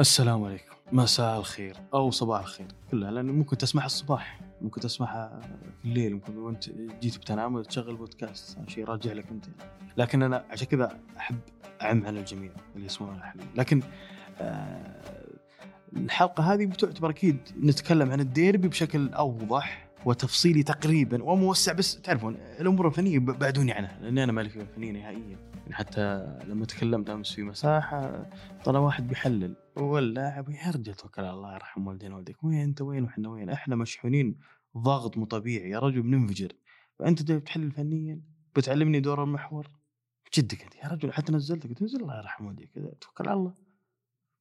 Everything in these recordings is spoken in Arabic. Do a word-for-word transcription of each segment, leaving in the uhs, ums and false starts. السلام عليكم، مساء الخير أو صباح الخير كلها، لأنه ممكن تسمعها الصباح، ممكن تسمعها الليل، ممكن وأنت جيت بتنام وتشغل بودكاست شيء راجع لك أنت. لكن أنا عشان كذا أحب أعم على الجميع اللي يسمعون الحلقة. لكن آه الحلقة هذه بتعتبر أكيد نتكلم عن الديربي بشكل أوضح وتفصيلي تقريبا وموسع، بس تعرفون الأمور الفنية بعدوني عنها لأن أنا مالي فيها فنية نهائيا. حتى لما تكلمت أمس في مساحة طلع واحد بيحلل واللاعب يرجع توكل على الله يرحم والدينا والديك، وين أنت وين وإحنا وين، إحنا مشحونين ضغط مو طبيعي يا رجل بننفجر، فأنت جاي بتحلل فنيا بتعلمني دور المحور جدك أنت يا رجل، حتى نزلتك تنزل الله يرحم والديك توكل على الله.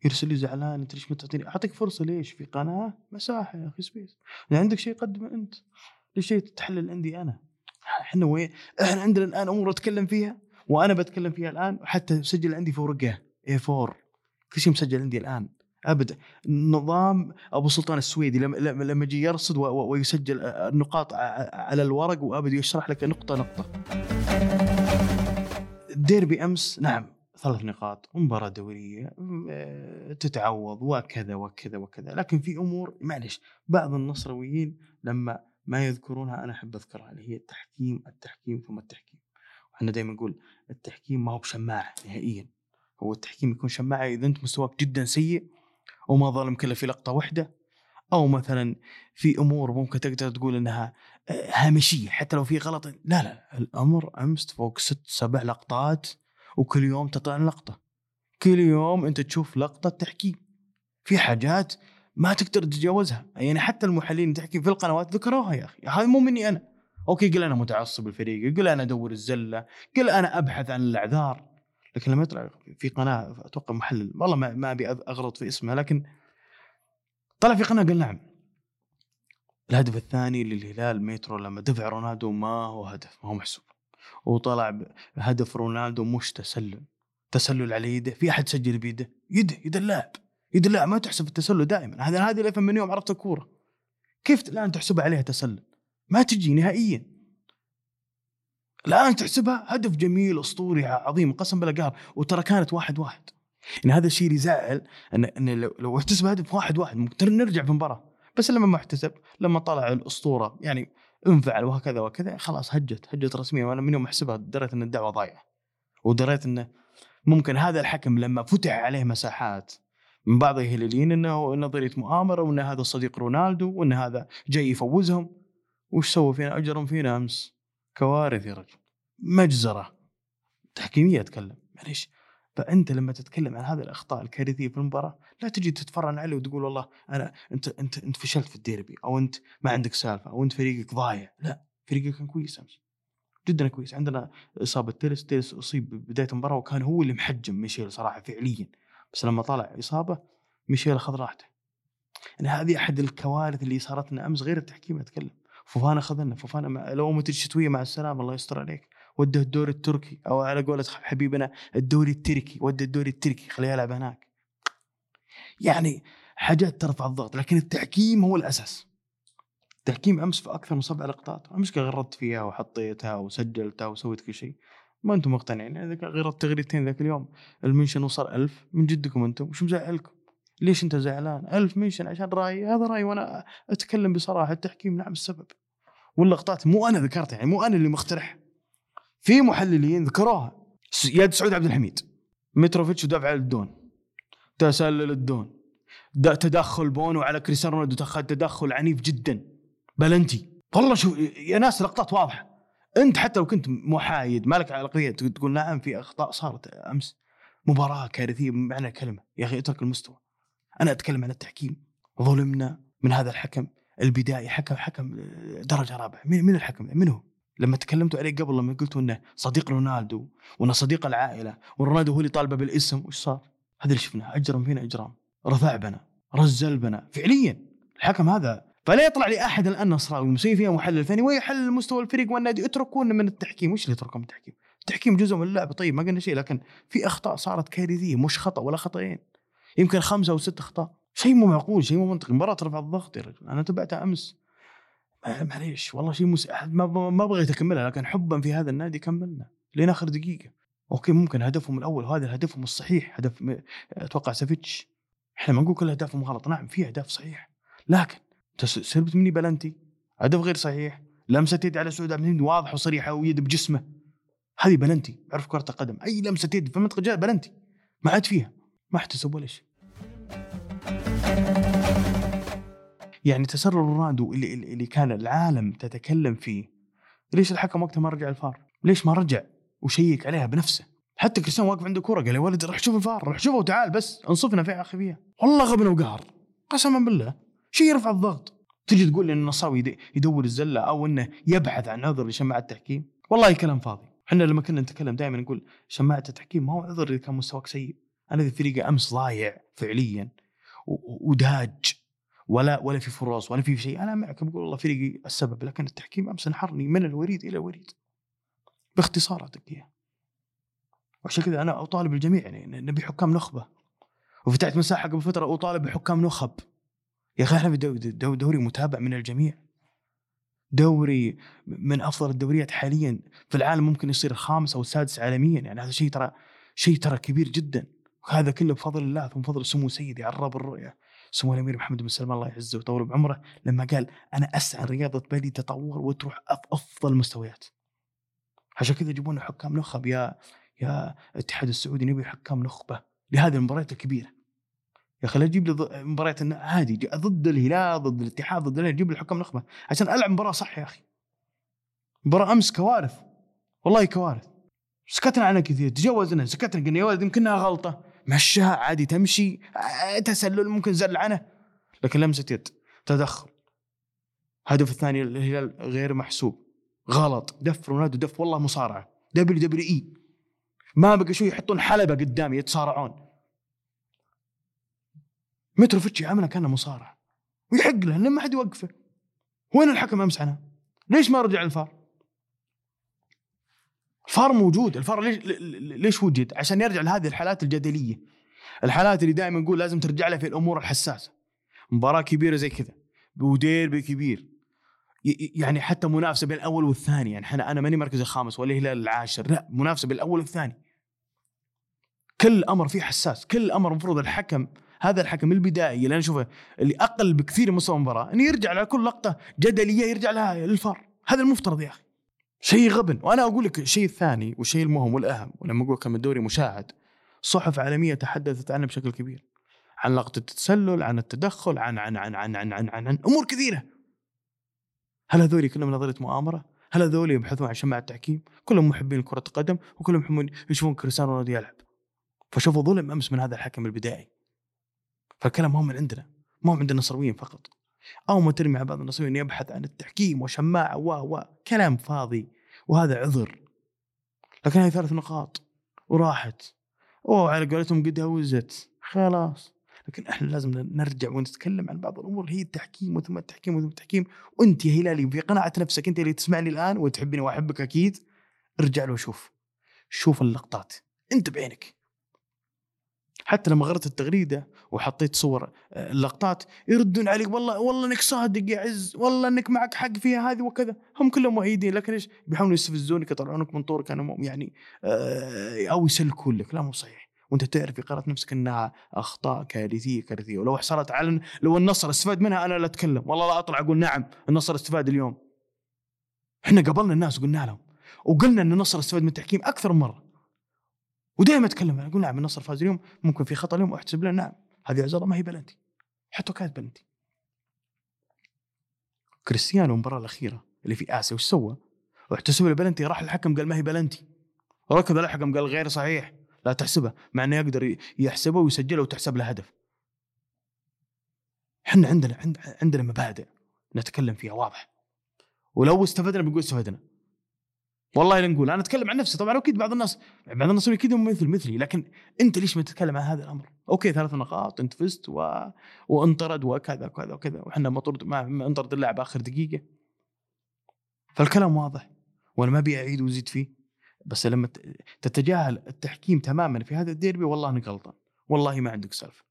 يرسل لي زعلان أنت ليش ما تعطيني، أعطيك فرصة ليش في قناة مساحة يا أخي سبيس، يعني عندك شيء قدمه أنت، ليش شيء تتحلل عندي أنا؟ إحنا وين إحنا عندنا الآن أمور أتكلم فيها وأنا بتكلم فيها الآن، حتى مسجل عندي في ورقة إيه فور كل شيء مسجل عندي الآن أبدا. نظام أبو سلطان السويدي لما لما يجي يرصد ويسجل النقاط على الورق وأبدا يشرح لك نقطة نقطة. ديربي أمس نعم ثلاث نقاط، مباراة دورية تتعوض وكذا وكذا وكذا، لكن في أمور معلش بعض النصرويين لما ما يذكرونها أنا أحب أذكرها، اللي هي التحكيم التحكيم ثم التحكيم. وإحنا دائما نقول التحكيم ما هو بشماعة نهائيا، هو التحكيم يكون شماعة إذا أنت مستواك جدا سيء وما ظلمك إلا في لقطة واحدة، أو مثلا في أمور ممكن تقدر تقول أنها هامشية حتى لو في غلط. لا لا الأمر أمس فوق ست سبع لقطات وكل يوم تطلع لقطة، كل يوم أنت تشوف لقطة تحكي في حاجات ما تقدر تتجاوزها. يعني حتى المحللين تحكي في القنوات ذكروها يا أخي، هاي مو مني أنا، أوكي قل أنا متعصب الفريق، قل أنا أدور الزلة، قل أنا أبحث عن الأعذار، لكن لما يطلع في قناة أتوقع محلل والله ما ما أبي أغلط في اسمها، لكن طلع في قناة قال نعم الهدف الثاني للهلال مترو لما دفع رونالدو ما هو هدف، ما هو محسوب، وطلع هدف رونالدو مش تسلل، تسلل على يده، في أحد سجل بيده، يده يد اللاعب، يد اللاعب ما تحسب التسلل دائما. هذا هذه اللي من يوم عرفت الكورة كيف الآن تحسبها عليها تسلل، ما تجي نهائيا، الآن تحسبها هدف جميل أسطوري عظيم قسم بلا قهر، وترى كانت واحد واحد. إن هذا الشيء يزعل أن أن لو لو احتسب هدف واحد واحد ممكن نرجع في المباراة، بس لما ما احتسب لما طلع الأسطورة يعني انفعل وهكذا وكذا خلاص هجت هجت رسميا. وانا من يوم احسبها دريت ان الدعوه ضايعه، ودريت انه ممكن هذا الحكم لما فتح عليه مساحات من بعض الهلاليين انه نظريه مؤامره، وان هذا صديق رونالدو، وان هذا جاي يفوزهم. وش سوى فينا؟ اجرم فينا امس كوارث يا رجل، مجزره تحكيميه اتكلم معليش. فانت لما تتكلم عن هذه الاخطاء الكارثيه في المباراه لا تجي تتفرن عليه وتقول والله انا انت انت انت فشلت في الديربي، او انت ما عندك سالفه، او انت فريقك ضايع. لا فريقك كان كويس امس جدا كويس. عندنا اصابه تيلس تيلس اصيب بدايه المباراه وكان هو اللي محجم ميشيل صراحه فعليا، بس لما طلع اصابه ميشيل اخذ راحته. يعني هذه احد الكوارث اللي صارت لنا امس غير التحكيم اتكلم. فوفانا خذلنا، فوفانا لو ما تشتويه مع السلامه الله يستر عليك، وده الدوري التركي، أو على قولة حبيبنا الدوري التركي، وده الدوري التركي خليه يلعب هناك. يعني حاجات ترفع الضغط، لكن التحكيم هو الأساس. التحكيم أمس في أكثر من سبع لقطات أمس غردت فيها وحطيتها وسجلتها وسويت كل شيء، ما أنتم مقتنعين. يعني ذاك غردت تغريدتين ذاك اليوم، المنشن وصل ألف من جدكم أنتم، وش مزعلكم؟ ليش أنت زعلان؟ ألف منشن عشان رأيي، هذا رأيي وأنا أتكلم بصراحة. التحكيم نعم السبب، واللقطات مو أنا ذكرتها، يعني مو أنا اللي مقترح، في محللين ذكروها. يد سعود عبد الحميد، متروفيتش ودفع الدون، تسلل الدون، تدخل بونو على كريستيانو رونالدو، تدخل عنيف جدا، بلنتي. والله شو يا ناس لقطات واضحه، انت حتى لو كنت محايد مالك علاقيه تقول نعم في اخطاء صارت امس. مباراه كارثيه بمعنى الكلمه يا اخي، اترك المستوى. انا اتكلم عن التحكيم، ظلمنا من هذا الحكم البدائي، حكم حكم درجه رابعه. من من الحكم منه لما تكلمتوا عليه قبل، لما قلتوا انه صديق رونالدو وانه صديق العائله ورونالدو هو اللي طالبه بالاسم، وش صار؟ هذا اللي شفناه، اجرم فينا اجرام، رفع بنا، رزل بنا فعليا الحكم هذا. فلا يطلع لي احد الان نصراوي مسوي فيها محلل ثاني ويحلل مستوى الفريق والنادي. اتركونا من التحكيم، وش اللي اتركونا من التحكيم؟ التحكيم جزء من اللعبه، طيب ما قلنا شيء، لكن في اخطاء صارت كارثيه، مش خطا ولا خطأين، يمكن خمسه او ست اخطاء، شيء مو معقول، شيء مو منطقي. مباراه ترفع الضغط يا رجل، انا تبعتها امس معليش والله شيء مس... ما ما بغيت اكملها، لكن حبا في هذا النادي كملنا لين اخر دقيقه. اوكي ممكن هدفهم الاول هذا هدفهم الصحيح، هدف اتوقع سفيتش احنا ما نقول كل اهدافهم غلط، نعم في اهداف صحيح، لكن سربت مني بلنتي هدف غير صحيح، لمسه يد على سعود عبد الحميد واضحه وصريحه ويد بجسمه، هذه بلنتي، اعرف كره القدم اي لمسه يد في منطقه بلنتي ما عاد فيها ما احتسب ولا شيء. يعني تسرر رونالدو اللي اللي كان العالم تتكلم فيه، ليش الحكم وقتها ما رجع الفار؟ ليش ما رجع وشيك عليها بنفسه؟ حتى كريستيانو واقف عنده كرة قال يا ولد روح شوف الفار، روح شوفه وتعال بس انصفنا فيها اخي فيها، والله غبنا وقهر قسما بالله، شيء يرفع الضغط. تجي تقول لي ان النصاوي يدور الزله او انه يبحث عن عذر لشماعه التحكيم، والله كلام فاضي. احنا لما كنا نتكلم دائما نقول شماعه التحكيم ما هو عذر اذا كان مستواك سيء، انا ذي فريقه امس ضايع فعليا وداج ولا ولا في فرص ولا في شيء، انا معك بقول والله فريقي السبب، لكن التحكيم امس انحرني من الوريد الى الوريد باختصاراتك اياه. وعشان كذا انا اطالب الجميع يعني نبي حكام نخبه، وفتحت مساحه قبل فتره اطالب بحكام نخب. يا اخي احنا في دوري, دوري متابع من الجميع، دوري من افضل الدوريات حاليا في العالم، ممكن يصير الخامس او السادس عالميا، يعني هذا شيء ترى شيء ترى كبير جدا، وهذا كله بفضل الله ثم فضل سمو سيدي عرب الرؤيه سمو الامير محمد بن سلمان الله يعزه ويطول بعمره، لما قال انا اسعى رياضه بلدي تطور وتروح افضل مستويات. عشان كذا يجيبون حكام نخب، يا يا الاتحاد السعودي نبي حكام نخبه لهذه المباريات الكبيره. يا اخي لا تجيب لي مباريات عادي ضد الهلال ضد الاتحاد ضد الهلال، جيب لي حكام نخبه عشان العب مباراه صح. يا اخي مباراه امس كوارث والله كوارث، سكتنا عنها كثير، تجاوزنا سكتنا قلنا يا ولد يمكنها غلطه، مشها عادي تمشي تسلل ممكن زل عنه، لكن لمسه يد تدخل. هدف الثاني الهلال غير محسوب غلط، دف رونالدو دف والله مصارعه دبليو دبليو اي، ما بقى شو يحطون حلبه قدامي يتصارعون. متروفيتش عامله كان مصارع ويحق له لما ما حد يوقفه، وين الحكم امس عنها؟ ليش ما رجع الفار؟ الفار موجود، الفار ليش ليش وجد؟ عشان يرجع لهذه الحالات الجدليه، الحالات اللي دائما نقول لازم ترجع لها في الامور الحساسه. مباراه كبيره زي كذا بودير بكبير، يعني حتى منافسه بين الاول والثاني، يعني انا انا ماني مركز الخامس ولا الهلال العاشر، لا منافسه بين الاول والثاني، كل امر فيه حساس، كل امر مفروض الحكم هذا الحكم البدائي اللي أنا أشوفه اللي أقل بكثير من مستوى المباراة أنه يرجع على كل لقطة جدلية يرجع لها للفار، هذا المفترض يا أخي شيء غبن. وأنا أقول لك شيء الثاني والشيء المهم والأهم، ولما أقول كم الدوري مشاهد، صحف عالمية تحدثت عنه بشكل كبير، عن لقطة التسلل، عن التدخل، عن عن عن عن عن عن, عن, عن أمور كثيرة. هل هذولي كلهم نظرية مؤامرة؟ هل هذولي يبحثون عن شماعة التحكيم؟ كلهم محبين كرة القدم وكلهم يحبون يشوفون كريستيانو رونالدو يلعب، فشوفوا ظلم أمس من هذا الحكم البدائي. فالكلام هو من عندنا، ما هو عند النصرويين فقط، أو ما ترمي على بعض النصرويين يبحث عن التحكيم وشماعة و و كلام فاضي، وهذا عذر. لكن هاي ثلاث نقاط وراحت، أوه على قولتهم قد هوزت خلاص. لكن إحنا لازم نرجع ونتكلم عن بعض الأمور، هي التحكيم وثم التحكيم وثم التحكيم. وأنت يا هلالي في قناعة نفسك، أنت اللي تسمعني الآن وتحبني وأحبك أكيد، ارجع له وشوف، شوف اللقطات أنت بعينك. حتى لما غيرت التغريده وحطيت صور اللقطات يردون عليك والله والله انك صادق يا عز، والله انك معك حق فيها هذه وكذا، هم كلهم مؤيدين، لكن ايش بيحاولوا يستفزونك يطلعونك من طورك انا يعني او يسلكوا لك، لا مو صحيح. وانت تعرف في قرارات نفسك انها اخطاء كارثيه كارثيه، ولو حصلت على لو النصر استفاد منها انا لا اتكلم، والله لا اطلع اقول نعم النصر استفاد اليوم. احنا قابلنا الناس وقلنا لهم وقلنا ان النصر استفاد من التحكيم اكثر من مره، ودائما اتكلم اقول نعم النصر فاز اليوم، ممكن في خطا اليوم احتسب له، نعم هذه عذره ما هي بلنتي حتى كانت بلنتي. كريستيانو المباراه الاخيره اللي في اسيا وش سوى؟ احتسب له بلنتي، راح الحكم قال ما هي بلنتي، ركض على الحكم قال غير صحيح لا تحسبها، مع انه يقدر يحسبه ويسجله وتحسب له هدف. احنا عندنا عندنا مبادئ نتكلم فيها واضح، ولو استفدنا بنقول استفدنا، والله لا نقول انا اتكلم عن نفسي طبعا، اكيد بعض الناس بعض الناس اكيد مثل مثلي، لكن انت ليش ما تتكلم عن هذا الامر؟ اوكي ثلاث نقاط انت فزت و... وانطرد وكذا وكذا وكذا، واحنا مطرد ما انطرد اللاعب اخر دقيقه، فالكلام واضح وانا ما بيعيد وزيد فيه. بس لما تتجاهل التحكيم تماما في هذا الديربي والله انك غلطان، والله ما عندك سالفه.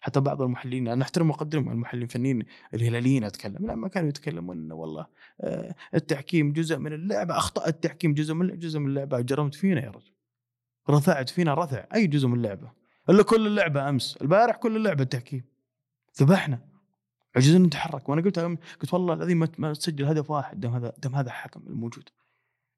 حتى بعض المحللين انا احترم واقدرهم، المحللين الفنيين الهلاليين اتكلم، لما كانوا يتكلمون انه والله التحكيم جزء من اللعبه، اخطاء التحكيم جزء من جزء من اللعبه، جرمت فينا يا رجل رثعت فينا رثع اي جزء من اللعبه، الا كل اللعبه امس البارح كل اللعبه التحكيم ذبحنا عجزنا نتحرك. وانا قلت قلت والله العظيم ما تسجل هدف واحد دم هذا دم هذا الحكم الموجود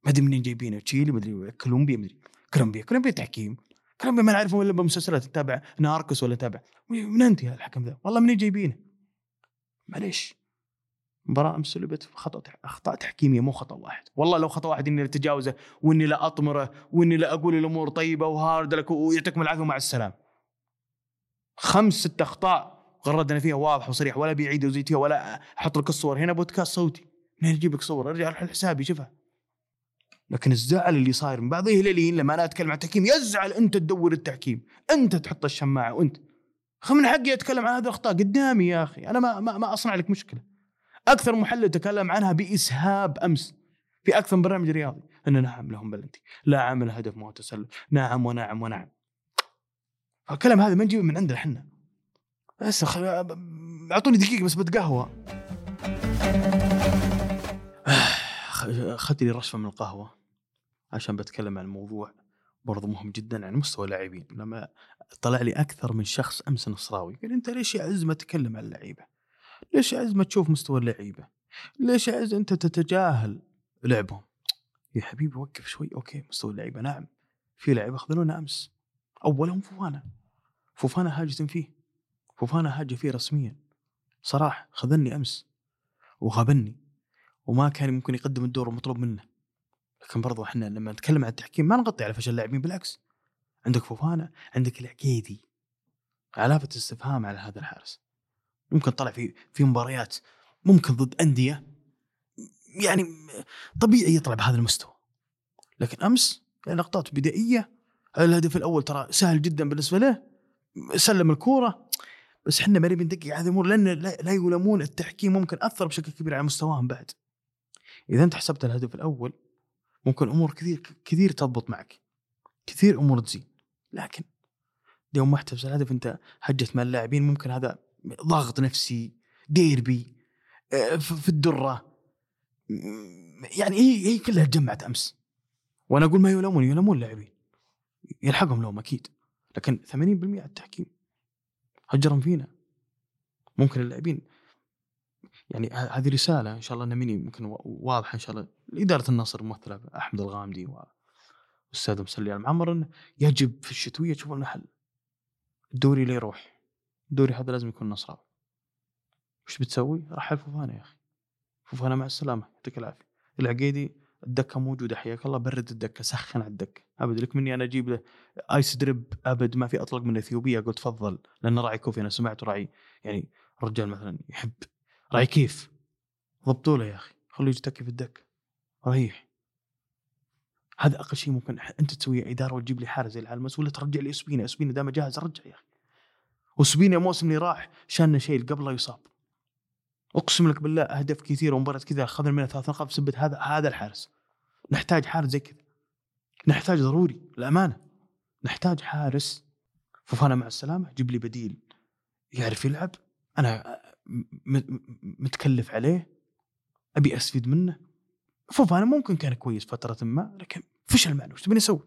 ما ادري منين جايبينه تشيلي ما ادري كولومبيا ما ادري كولومبيا كولومبيا تحكيم كولومبيا ما نعرفه ولا بمسلسلات تتابع ناركوس ولا تابع من انت يا الحكم ذا والله منين جايبينه معليش. مباراة امس سلبت خطأ اخطاء تحكيميه مو خطأ واحد والله لو خطأ واحد اني اتجاوزه واني لا اطمره واني لا اقول الامور طيبه وهارد لك ويعطيكم العافيه مع السلام. خمس ست اخطاء غردنا فيها واضح وصريح ولا بيعيد وزيتها ولا احط لك الصور هنا بودكاست صوتي منين اجيب لك صور ارجع اروح لحسابي شوفها. لكن الزعل اللي صاير من بعض الهلاليين لما انا اتكلم عن التحكيم يزعل انت تدور التحكيم انت تحط الشماعه وانت خمن حقي اتكلم عن هذه الاخطاء قدامي يا اخي انا ما ما, ما اصنع لك مشكله. أكثر محلل تكلم عنها بإسهاب أمس في أكثر من برنامج رياضي أن نعم لهم بلنتي لا عمل هدف ما تسلل نعم ونعم ونعم. الكلام هذا ما نجيبه من عندنا حنا بس أخ... أعطوني دقيقة بس بتقهوة أخذت لي رشفة من القهوة عشان بتكلم عن الموضوع برضو مهم جدا عن مستوى اللاعبين. لما طلع لي أكثر من شخص أمس نصراوي قال أنت ليش يا عز ما تكلم عن اللعيبة ليش عز ما تشوف مستوى اللعيبة ليش عز أنت تتجاهل لعبهم. يا حبيبي وقف شوي أوكي مستوى اللعيبة نعم في لعيبة خذلونا أمس أولهم فوفانا فوفانا هاجتم فيه فوفانا هاجة فيه رسميا صراحة خذلني أمس وغابني وما كان ممكن يقدم الدور المطلوب منه. لكن برضو إحنا لما نتكلم عن التحكيم ما نغطي على فشل اللاعبين بالعكس عندك فوفانا عندك العكيدي علامة استفهام على هذا الحارس ممكن طلع في في مباريات ممكن ضد أندية يعني طبيعي يطلع بهذا المستوى. لكن أمس لقطات بدائية الهدف الأول ترى سهل جدا بالنسبة له سلم الكورة بس حنا ما نبي ندقق على هذه الأمور لأن لا يلامون التحكيم ممكن أثر بشكل كبير على مستواهم بعد. إذا أنت حسبت الهدف الأول ممكن أمور كثير كثير تضبط معك كثير أمور تزين. لكن يوم ما حتفز الهدف أنت هجت مع اللاعبين ممكن هذا ضغط نفسي ديربي في الدرة يعني هي هي كلها تجمعت أمس. وأنا أقول ما يلومون يلومون اللاعبين يلحقهم لهم أكيد لكن ثمانين بالمئة التحكيم هجرهم فينا ممكن اللاعبين يعني هذه رسالة إن شاء الله أنا مني ممكن واضحة إن شاء الله لإدارة النصر ممثلة أحمد الغامدي والأستاذ مسلي المعمر إن يجب في الشتوية تشوفون حل الدوري لا يروح دوري هذا لازم يكون نصراوي. وش بتسوي رحل فوفانا يا أخي فوفانا مع السلامة يعطيك العافية. العقيدي الدكة موجودة حياك الله برد الدكة سخن على الدكة أبد لك مني أنا أجيب له آيس درب أبد ما في أطلق من إثيوبيا قلت تفضل لأن راعي كوفي أنا سمعت راعي يعني رجال مثلا يحب راعي كيف ضبطوا له يا أخي خلوه يتكي في الدكة ريح. هذا أقل شيء ممكن أنت تسوي إدارة وتجيب لي حارس زي العالمس ولا ترجع لي أسبينا أسبينا دام جاهز رجع يا أخي وسبينا موسم اللي راح شاننا شيء قبل لا يصاب اقسم لك بالله اهداف كثير ومباريات كذا اخذنا منها ثلاث نقاط بسبب هذا هذا الحارس. نحتاج حارس زي كذا نحتاج ضروري الامانه نحتاج حارس. فوفانا مع السلامه جيب لي بديل يعرف يلعب انا متكلف عليه ابي استفيد منه. فوفانا ممكن كان كويس فتره ما لكن فشل معنا وش تبي نسوي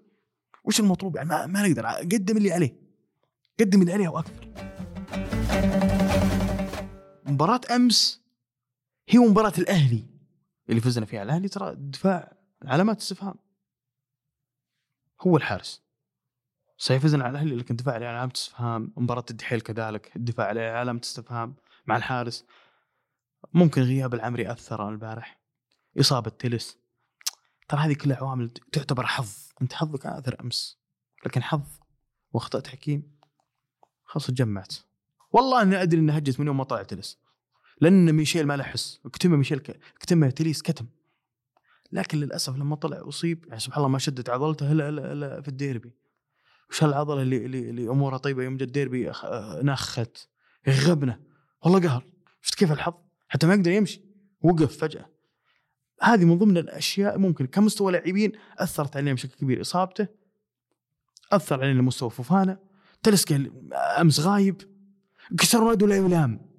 وش المطلوب يعني ما, ما نقدر اقدم اللي عليه قدم اللي عليها وأكثر. مباراة أمس هي مباراة الأهلي اللي فزنا فيها الأهلي ترى دفاع علامات استفهام هو الحارس سيفزنا على الأهلي لكن دفاع عليه علامات استفهام. مباراة الدحيل كذلك الدفاع عليه علامة استفهام مع الحارس ممكن غياب العمري أثر البارح إصابة تيلس ترى هذه كلها عوامل تعتبر حظ أنت حظك آثر أمس لكن حظ وخطأ تحكيم خاصة جمعت. والله أنا أدري أن هجت من يوم ما طلع تلس لأن ميشيل ما له حس اكتمه ميشيل ك... اكتمه تليس كتم لكن للأسف لما طلع أصيب يعني سبحان الله ما شدت عضلته هلا هلا في الديربي وش هالعضلة اللي اللي, اللي أمورها طيبة يوم جاء الديربي أخ... نخت غبنة والله قهر شفت كيف الحظ حتى ما يقدر يمشي وقف فجأة. هذه من ضمن الأشياء ممكن كمستوى لاعبين أثرت علينا بشكل كبير إصابته أثر علينا مستوى فوفانا تلسكا أمس غايب كسر رونالدو لا يلام.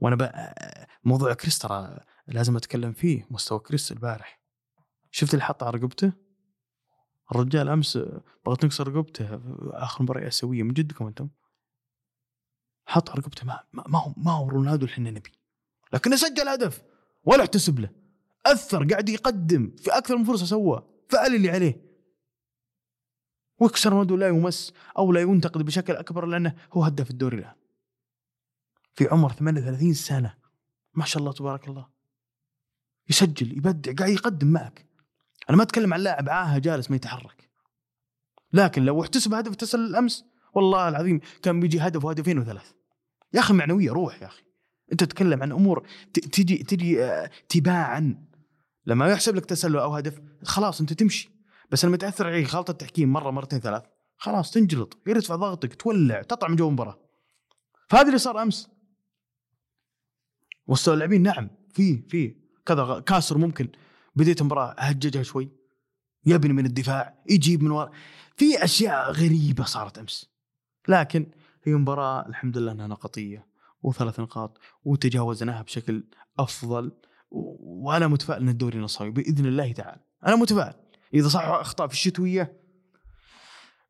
وأنا بقى موضوع كريس ترى لازم أتكلم فيه مستوى كريس البارح شفت اللي حط على رقبته الرجال امس بغيت نكسر رقبته اخر مباراه اسيويه من جدكم انتم، حط رقبته. ما ما هو ما هو رونالدو اللي احنا نبي، لكنه سجل هدف ولا احتسب له، اثر، قاعد يقدم في اكثر من فرصه، سوى فعل اللي عليه، ويكسر رونالدو لا يمس او لا ينتقد بشكل اكبر لانه هو هداف الدوري الان في عمر ثمانية وثلاثين سنه، ما شاء الله تبارك الله، يسجل، يبدع، قاعد يقدم معك. انا ما اتكلم عن لاعب عاهه جالس ما يتحرك، لكن لو احتسب هدف التسلل الامس والله العظيم كان بيجي هدف وهدفين وثلاث. يا اخي معنويه، روح يا اخي، انت تتكلم عن امور تجي تجي تباعا، لما يحسب لك تسلل او هدف خلاص انت تمشي، بس لما تاثر عليك غلطه تحكيم مره مرتين ثلاث خلاص تنجلط، يرتفع ضغطك، تولع، تطعم جو المباراه. فهذا اللي صار امس. وسط اللاعبين نعم في في كذا كاسر، ممكن بديت المباراه اهججها شوي، يبني من الدفاع، يجيب من ورا، في اشياء غريبه صارت امس، لكن هي مباراه الحمد لله انها نقطيه وثلاث نقاط وتجاوزناها بشكل افضل، وانا متفائل ان الدوري نصاوي باذن الله تعالى. انا متفائل، اذا صح اخطاء في الشتويه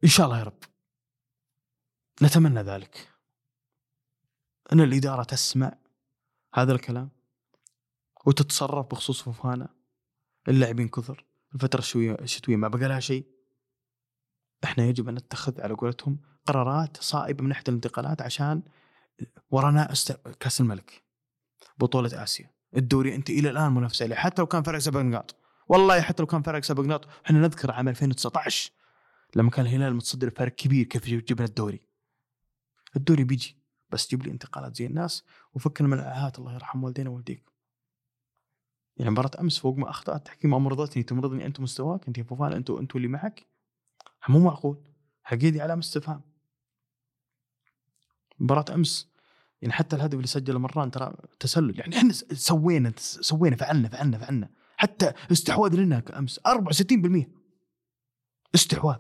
ان شاء الله يا رب، نتمنى ذلك، ان الاداره تسمع هذا الكلام وتتصرف بخصوص فوفانا. اللاعبين كثر، الفتره الشتويه ما بقى لها شيء، احنا يجب ان نتخذ على قولتهم قرارات صائبه من ناحيه الانتقالات، عشان ورانا كاس الملك، بطوله اسيا، الدوري انت الى الان منافسه عليه، حتى لو كان فرق سبع نقاط، والله حتى لو كان فرق سبع نقاط. احنا نذكر عام ألفين وتسعة عشر لما كان الهلال متصدر فرق كبير، كيف جبنا الدوري. الدوري بيجي، بس جيب لي انتقالات زي الناس وفكنا من العاهات. الله يرحم والدينا والديك، يعني مباراة امس فوق ما اخطأت تحكيم، امرضتني تمرضني انت مستواك انت يا فوفان، انت انت اللي معك، مو معقول، حقيقي علامة استفهام مباراة امس. يعني حتى الهدف اللي سجله مران ترى تسلل، يعني احنا سوينا سوينا فعلنا فعلنا فعلنا حتى استحواذ لنا امس أربعة وستين بالمئة استحواذ،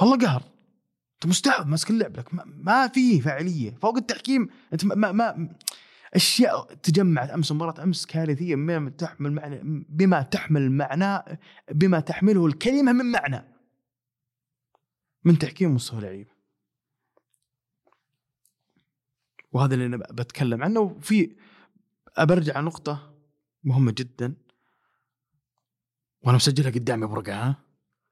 والله قهر، انت مستحوذ ماسك اللعب لك، ما, ما في فاعليه فوق التحكيم، انت ما ما اشياء تجمعت امس. مباراه امس كارثيه بما تحمل معنى بما تحمل معنى بما تحمله الكلمه من معنى، من تحكيم مستوى لعيب، وهذا اللي انا بتكلم عنه. وفي ابرجع نقطه مهمه جدا وانا مسجلها قدامي بورقه،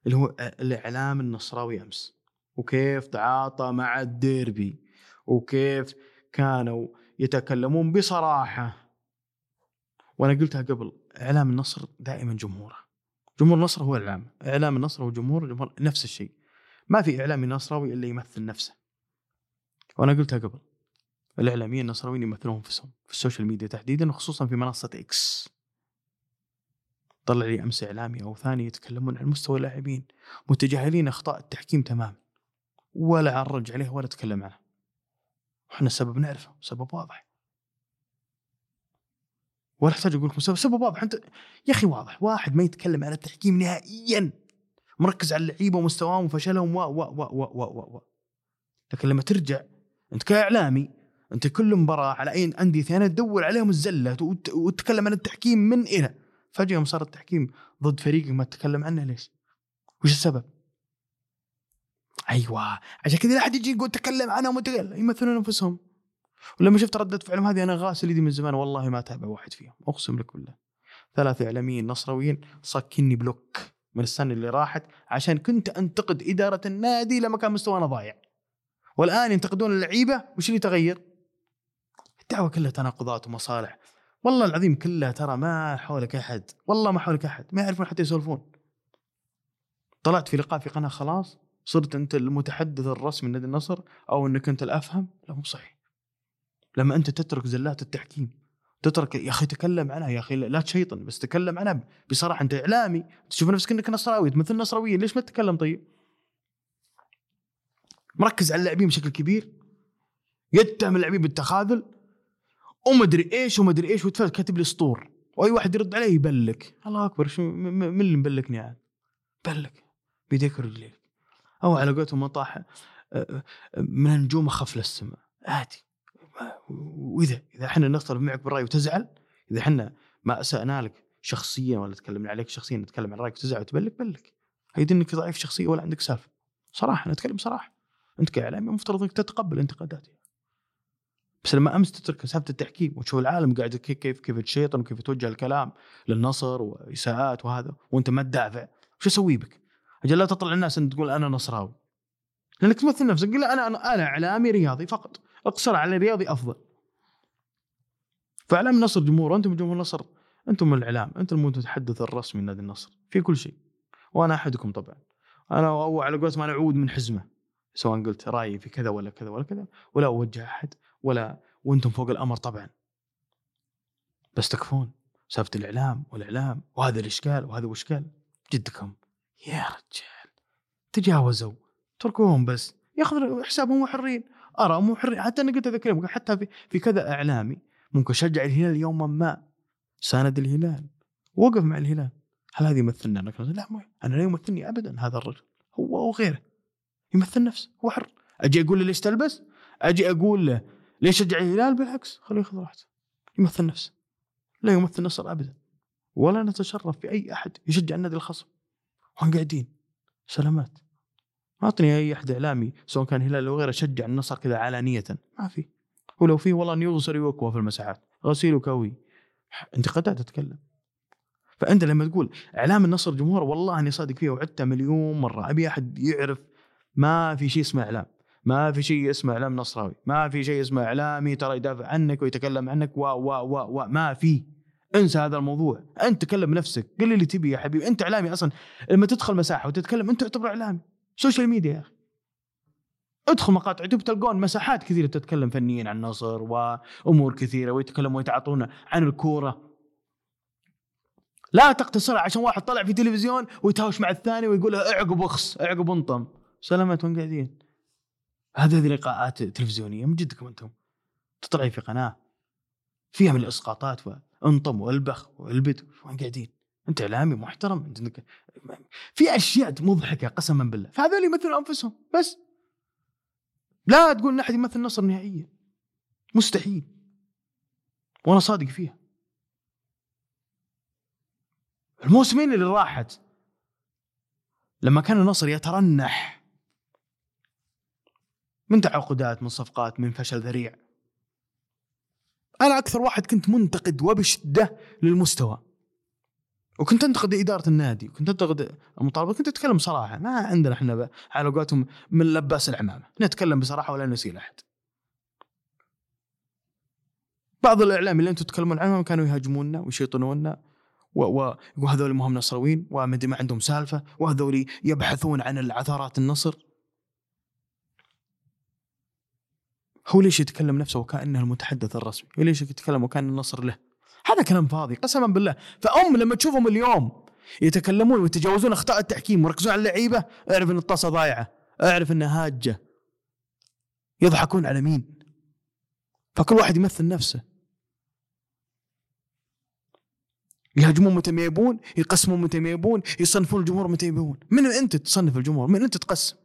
اللي هو الاعلام النصراوي امس، وكيف تعاطى مع الديربي، وكيف كانوا يتكلمون بصراحة. وأنا قلتها قبل، إعلام النصر دائما جمهوره، جمهور النصر هو إعلام إعلام النصر هو جمهور, جمهور نفس الشيء، ما في إعلامي نصراوي إلا يمثل نفسه. وأنا قلتها قبل، الإعلاميين النصراويين يمثلون أنفسهم في السوشيال ميديا تحديدا، وخصوصا في منصة إكس. طلع لي أمس إعلامي أو ثاني يتكلمون عن مستوى اللاعبين، متجاهلين أخطاء التحكيم تماما، ولا عرج عليه ولا تكلم عنه. وإحنا السبب نعرفه، سبب واضح، ولا أحتاج أقول لكم سبب سبب واضح. أنت يا أخي واضح، واحد ما يتكلم عن التحكيم نهائيا، مركز على اللعيبة ومستواهم وفشلهم و و و و و و لكن لما ترجع أنت كإعلامي، أنت كل مباراة على أي أندية ثانية تدور عليهم الزلة وتتكلم عن التحكيم من إلى فجأة صار التحكيم ضد فريقك ما تتكلم عنه، ليش؟ وش السبب؟ أيوة، عشان كذا لا أحد يجي يقول تكلم عنه ومتقل، يمثلون أنفسهم. ولما شفت ردة فعلهم هذه أنا غاسل يدي من زمان، والله ما تابع واحد فيهم، أقسم لك بالله. ثلاثة إعلاميين نصراويين صكني بلوك من السنة اللي راحت، عشان كنت أنتقد إدارة النادي لما كان مستوانا ضايع، والآن ينتقدون اللعيبة. وش اللي تغير؟ الدعوة كلها تناقضات ومصالح، والله العظيم كلها، ترى ما حولك أحد، والله ما حولك أحد، ما يعرفون حتى يسولفون. طلعت في لقاء في قناة، خلاص صرت أنت المتحدث الرسمي لنادي النصر، أو أنك أنت الأفهم. لا، مو صحيح. لما أنت تترك زلات التحكيم، تترك يا أخي تكلم عنها، يا أخي لا تشيطن، بس تكلم عنها بصراحة. أنت إعلامي تشوف نفسك أنك نصراوي، مثل نصراويين، ليش ما تتكلم؟ طيب مركز على اللاعبين بشكل كبير، يتهم اللاعبين بالتخاذل ومدري إيش ومدري إيش، وتفرج كاتب لي سطور، وأي واحد يرد عليه يبلك. الله أكبر، شو م- م- من اللي مبلكني عاد؟ بلك بيديك رجليك، أو على قولتهم مطاح من النجوم خف للسماء عادي. وإذا إذا حنا نختلف معك بالرأي وتزعل، إذا حنا ما أسأنا لك شخصيا ولا تكلمنا عليك شخصيا، نتكلم عن رأيك وتزعل وتبلك، بلك هيدي انك ضعيف شخصيه ولا عندك سالفه. صراحه انا اتكلم صراحه، انت كاعلامي مفترض انك تتقبل انتقاداتي، بس لما امس تترك سالفه التحكيم وتشوف العالم قاعد كيف كيف يتشيطن وكيف يتوجه الكلام للنصر واساءات وهذا وانت ما تدافع، شو اسوي بك؟ اجل لا تطلع الناس ان تقول انا نصراوي، لانك تمثل نفسك. قل انا انا اعلامي رياضي فقط، اقصر على رياضي افضل. فاعلام النصر جمهور، انتم جمهور النصر، انتم الاعلام، انتم المتحدث الرسمي لنادي النصر في كل شيء، وانا احدكم طبعا. انا اول على قولت ما نعود من حزمه، سواء قلت رايي في كذا ولا كذا ولا كذا، ولا اوجه احد ولا، وانتم فوق الامر طبعا. بس تكفون سالفه الاعلام والاعلام وهذا الاشكال وهذا واشكال جدكم يا رجال، تجاوزوا تركوهم بس ياخذوا حسابهم حرين، ارى مو حرين. حتى انا قلت اذكرهم، حتى في في كذا اعلامي ممكن شجع الهلال يوما ما، ساند الهلال، وقف مع الهلال، هل هذه يمثلنا؟ انا لا، مو انا لا يمثلني ابدا هذا الرجل، هو وغيره يمثل نفسه، هو حر. اجي اقول له ليش تلبس، اجي اقول له ليش شجع الهلال، بالعكس خليه ياخذ راحته يمثل نفسه، لا يمثل النصر ابدا. ولا نتشرف في اي احد يشجع النادي الخصم، وهم قاعدين سلامات. ما اعطني اي احد اعلامي سواء كان هلال او غيره شجع النصر كذا علانيه، ما في. ولو فيه والله نيوزر يوكوا في المساحات، غسيل وكوي، انتقادات تتكلم. فانت لما تقول اعلام النصر جمهور، والله اني صادق فيه وعدته مليون مره، ابي احد يعرف ما في شيء اسمه اعلام، ما في شيء اسمه اعلام نصراوي، ما في شيء اسمه اعلامي ترى يدافع عنك ويتكلم عنك و و و, و. ما في، انسى هذا الموضوع. انت تكلم نفسك، قل لي اللي تبي يا حبيبي، انت اعلامي اصلا. لما تدخل مساحه وتتكلم انت تعتبر اعلامي. سوشيال ميديا يا اخي، ادخل مقاطع يوتيوب تلقون مساحات كثيره تتكلم فنيين عن النصر وامور كثيره، ويتكلموا ويتعاطون عن الكوره. لا تقتصر عشان واحد طلع في تلفزيون ويتهاوش مع الثاني ويقول اعقب اخس، اعقب انطم، سلامات وين قاعدين. هذه لقاءات تلفزيونيه من جدكم انتم، تطلعي في قناه فيها من الاسقاطات وانطم والبخ والبد، وين قاعدين؟ انت اعلامي محترم، انت في اشياء مضحكه قسما بالله. فهذول يمثلوا انفسهم بس، لا تقول ان احد يمثل النصر نهائيا، مستحيل، وانا صادق فيها. الموسمين اللي راحت لما كان النصر يترنح من تعاقدات، من صفقات، من فشل ذريع، انا اكثر واحد كنت منتقد وبشده للمستوى، وكنت انتقد اداره النادي، وكنت انتقد المطالبه، كنت اتكلم صراحه. ما عندنا احنا علاقاتهم من لباس العمامه، نتكلم بصراحه ولا نسيل احد. بعض الاعلام اللي انتم تتكلمون عنهم كانوا يهاجموننا ويشيطوننا ويقولوا هذول مهم نصراويين ومدري ما عندهم سالفه، وهذول يبحثون عن العثرات النصر. هو ليش يتكلم نفسه وكانه المتحدث الرسمي؟ وليش يتكلم وكان النصر له؟ هذا كلام فاضي قسما بالله. فأم لما تشوفهم اليوم يتكلمون ويتجاوزون أخطاء التحكيم ويركزون على اللعيبة، اعرف أن الطاسة ضايعة، اعرف أنها هاجة. يضحكون على مين؟ فكل واحد يمثل نفسه، يهاجمون متى ما يبون، يقسمون متى ما يبون، يصنفون الجمهور متى يبون. من أنت تصنف الجمهور؟ من أنت تقسم؟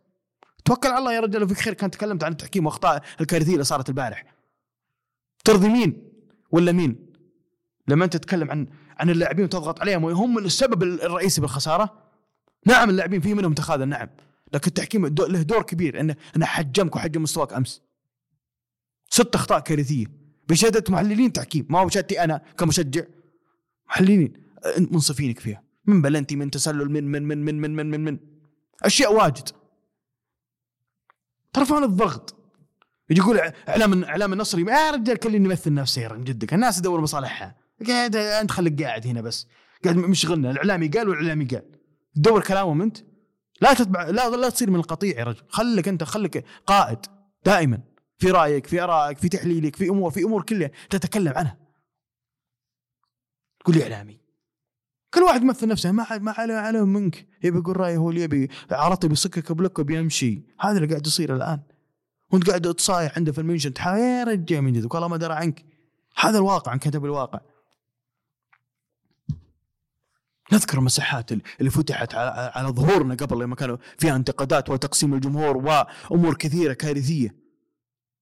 توكل على الله يا رجال، فيك خير. كان تكلمت عن التحكيم وأخطاء الكارثية اللي صارت البارح، ترضي مين ولا مين؟ لما أنت تتكلم عن عن اللاعبين وتضغط عليهم وهم السبب الرئيسي بالخسارة. نعم اللاعبين في منهم تخاذل، نعم، لكن التحكيم له دور كبير إنه أنا حجمك وحجم مستواك أمس. ست أخطاء كارثية بشهادة محللين تحكيم، ما هو بشهادتي أنا كمشجع. محللين منصفينك فيها، من بلنتي، من تسلل، من من من من من من من, من. أشياء واجد. طرفان الضغط يجي يقول إعلام إعلام النصر يا رجال كلني يمثل نفسه، يا جدك الناس تدور مصالحها. قاعد انت خليك قاعد هنا بس، قاعد مشغلنا. الاعلامي قال والاعلامي قال، تدور كلامهم انت، لا تتبع، لا لا تصير من القطيع يا رجل. خليك انت، خليك قائد دائما في رايك، في ارائك، في تحليلك، في امور في امور كلها تتكلم عنها. تقول لي اعلامي، كل واحد يمثل نفسه، ما ما عليه عليه منك، يبي يقول رايه هو اللي يبي، عرطي بيسكك بلوك بيمشي. هذا اللي قاعد يصير الان، وانت قاعد تصايح عنده في المنشن يا رجال من جدك والله ما درى عنك. هذا الواقع، انكتب الواقع. نذكر مساحات اللي فتحت على, على ظهورنا قبل، لما كانوا فيها انتقادات وتقسيم الجمهور وأمور كثيرة كارثية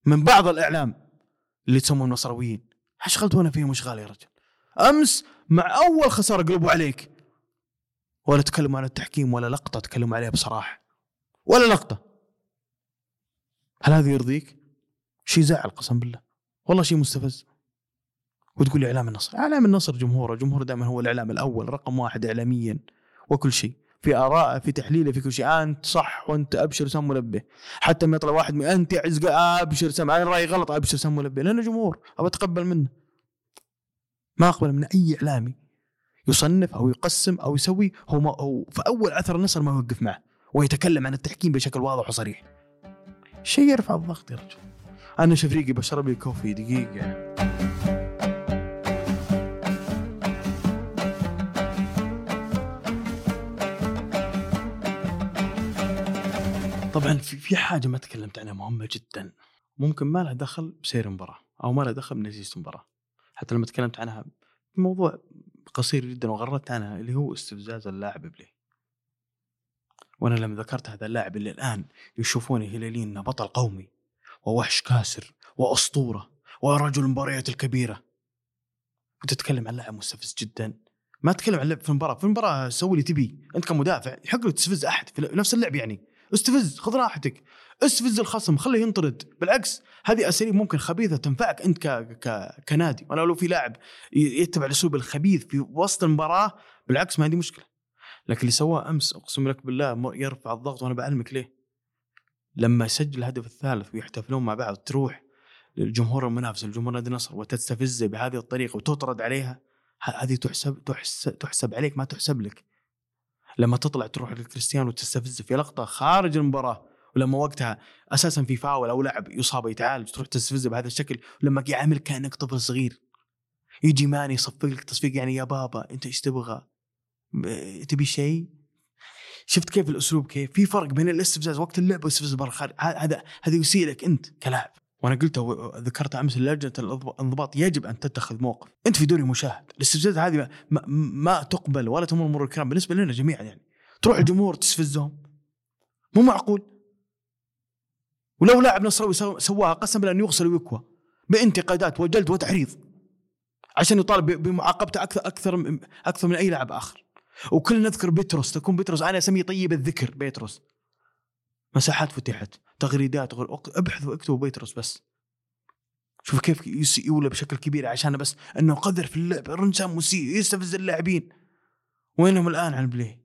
من بعض الإعلام اللي تسمون نصراويين. أشغلت وأنا فيهم أشغال يا رجل. أمس مع أول خسارة قلبوا عليك، ولا تكلموا عن التحكيم ولا لقطة تكلموا عليها بصراحة ولا لقطة. هل هذا يرضيك؟ شيء زعل قسم بالله والله، شيء مستفز. وتقول لي إعلام النصر، إعلام النصر جمهوره، جمهور دائما هو الإعلام الأول، رقم واحد إعلاميا وكل شيء، في آراء، في تحليله، في كل شيء. أنت صح وأنت أبشر سم ولبه، حتى ما يطلع واحد من أنت عز أبشر سم، أنا رأيي غلط أبشر سم ولبه، لأنه جمهور أبى أتقبل منه. ما أقبل من أي إعلامي يصنف أو يقسم أو يسوي هو, ما هو في أول أثر النصر ما يوقف معه ويتكلم عن التحكيم بشكل واضح وصريح. شيء يرفع الضغط يا رجل. أنا شفريقي بشرب لي كوفي دقيقة. طبعا في حاجة ما تكلمت عنها مهمة جدا، ممكن ما لها دخل بسير المباراة أو ما لها دخل بنتيجة المباراة، حتى لما تكلمت عنها موضوع قصير جدا وغردت عنها، اللي هو استفزاز اللاعب بليه. وأنا لما ذكرت هذا اللاعب اللي الآن يشوفون الهلاليين بطل قومي ووحش كاسر وأسطورة ورجل المباريات الكبيرة، وتتكلم عن لاعب مستفز جدا، ما تتكلم عن لعب في المباراة. في المباراة سوي اللي تبي، أنت كمدافع حق لك تستفز أحد في نفس اللعب، يعني استفز، خذ راحتك، استفز الخصم، خليه ينطرد. بالعكس هذه أساليب ممكن خبيثة تنفعك أنت ك... ك... كنادي. وأنا لو في لاعب يتبع الأسلوب الخبيث في وسط المباراة بالعكس ما عندي مشكلة، لكن اللي سواه أمس أقسم لك بالله يرفع الضغط. وأنا بعلمك ليه، لما يسجل الهدف الثالث ويحتفلون مع بعض، تروح للجمهور المنافس الجمهور نادي النصر وتستفزه بهذه الطريقة وتطرد عليها، هذه تحسب تحسب تحسب عليك ما تحسب لك. لما تطلع تروح لكريستيانو وتستفزه في لقطة خارج المباراة، ولما وقتها أساسا في فاول أو لعب يصاب يتعالج تروح تستفزه بهذا الشكل، ولما يعامل كأنك طفل صغير، يجي ماني يصفق لك تصفيق يعني يا بابا أنت إيش تبغى، تبي شيء؟ شفت كيف الأسلوب؟ كيف في فرق بين الاستفزاز وقت اللعب والاستفزاز برا خارج. هذا هذا يسيلك أنت كلاعب. وأنا قلت ذكرت أمس لجنة الانضباط يجب أن تتخذ موقف. أنت في دوري مشاهد، الاستفزاز هذه ما, ما, ما تقبل ولا تمر مرور الكرام بالنسبة لنا جميعا. يعني تروح الجمهور تستفزهم، مو معقول. ولو لاعب نصراوي سواها قسم بالله أن يغسل ويكوى بانتقادات وجلد وتحريض عشان يطالب بمعاقبته أكثر أكثر أكثر من أي لاعب آخر. وكل نذكر بيتروس، تكون بيتروس أنا أسميه طيب الذكر بيتروس، مساحات فتحت، تغريدات، ابحث واكتبوا بيتروس بس شوف كيف يولى بشكل كبير عشان بس أنه قذر في اللعب، رنسان مسيء يستفز اللاعبين. وينهم الآن عن بليه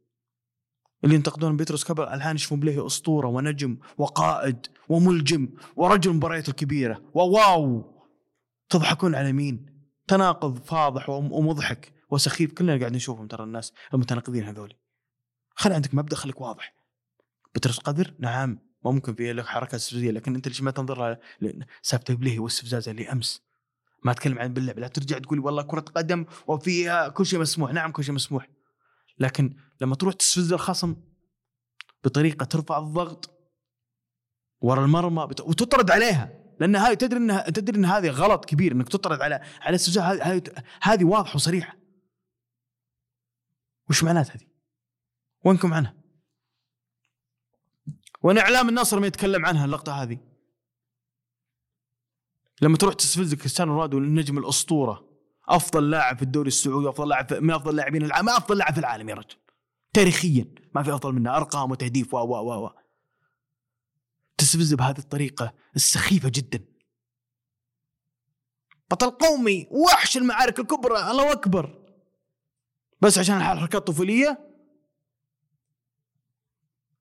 اللي ينتقدون بيتروس قبل الآن يشوفون بليه أسطورة ونجم وقائد وملجم ورجل مباريات الكبيرة وواو. تضحكون على مين؟ تناقض فاضح ومضحك وسخيف كلنا قاعد نشوفهم. ترى الناس المتناقضين هذولي، خل عندك مبدأ، خليك واضح. بترس قدر نعم ممكن فيه لك حركة استفزازية، لكن أنت ليش ما تنظرها سابته بليه والاستفزاز اللي أمس؟ ما أتكلم عن باللعب، لا ترجع تقول والله كرة قدم وفيها كل شيء مسموح. نعم كل شيء مسموح، لكن لما تروح تستفز الخصم بطريقة ترفع الضغط ورا المرمى بت... وتطرد عليها، لأن هاي تدري إنها تدري إن هذه غلط كبير إنك تطرد على على استفزاز. هذه هذه واضحة وصريحة. وش معنات هذه؟ وينكم عنها؟ وأنا إعلام النصر ما يتكلم عنها اللقطة هذه. لما تروح تستفز كريستيانو رونالدو النجم الأسطورة، أفضل لاعب في الدوري السعودي، أفضل لاعب من أفضل لاعبين العالم، أفضل لاعب في العالم يا رجل تاريخيا، ما في أفضل منه، أرقام وتهديف و و و تستفز بهذه الطريقة السخيفة جدا. بطل قومي، وحش المعارك الكبرى، الله أكبر، بس عشان الحركات طفولية.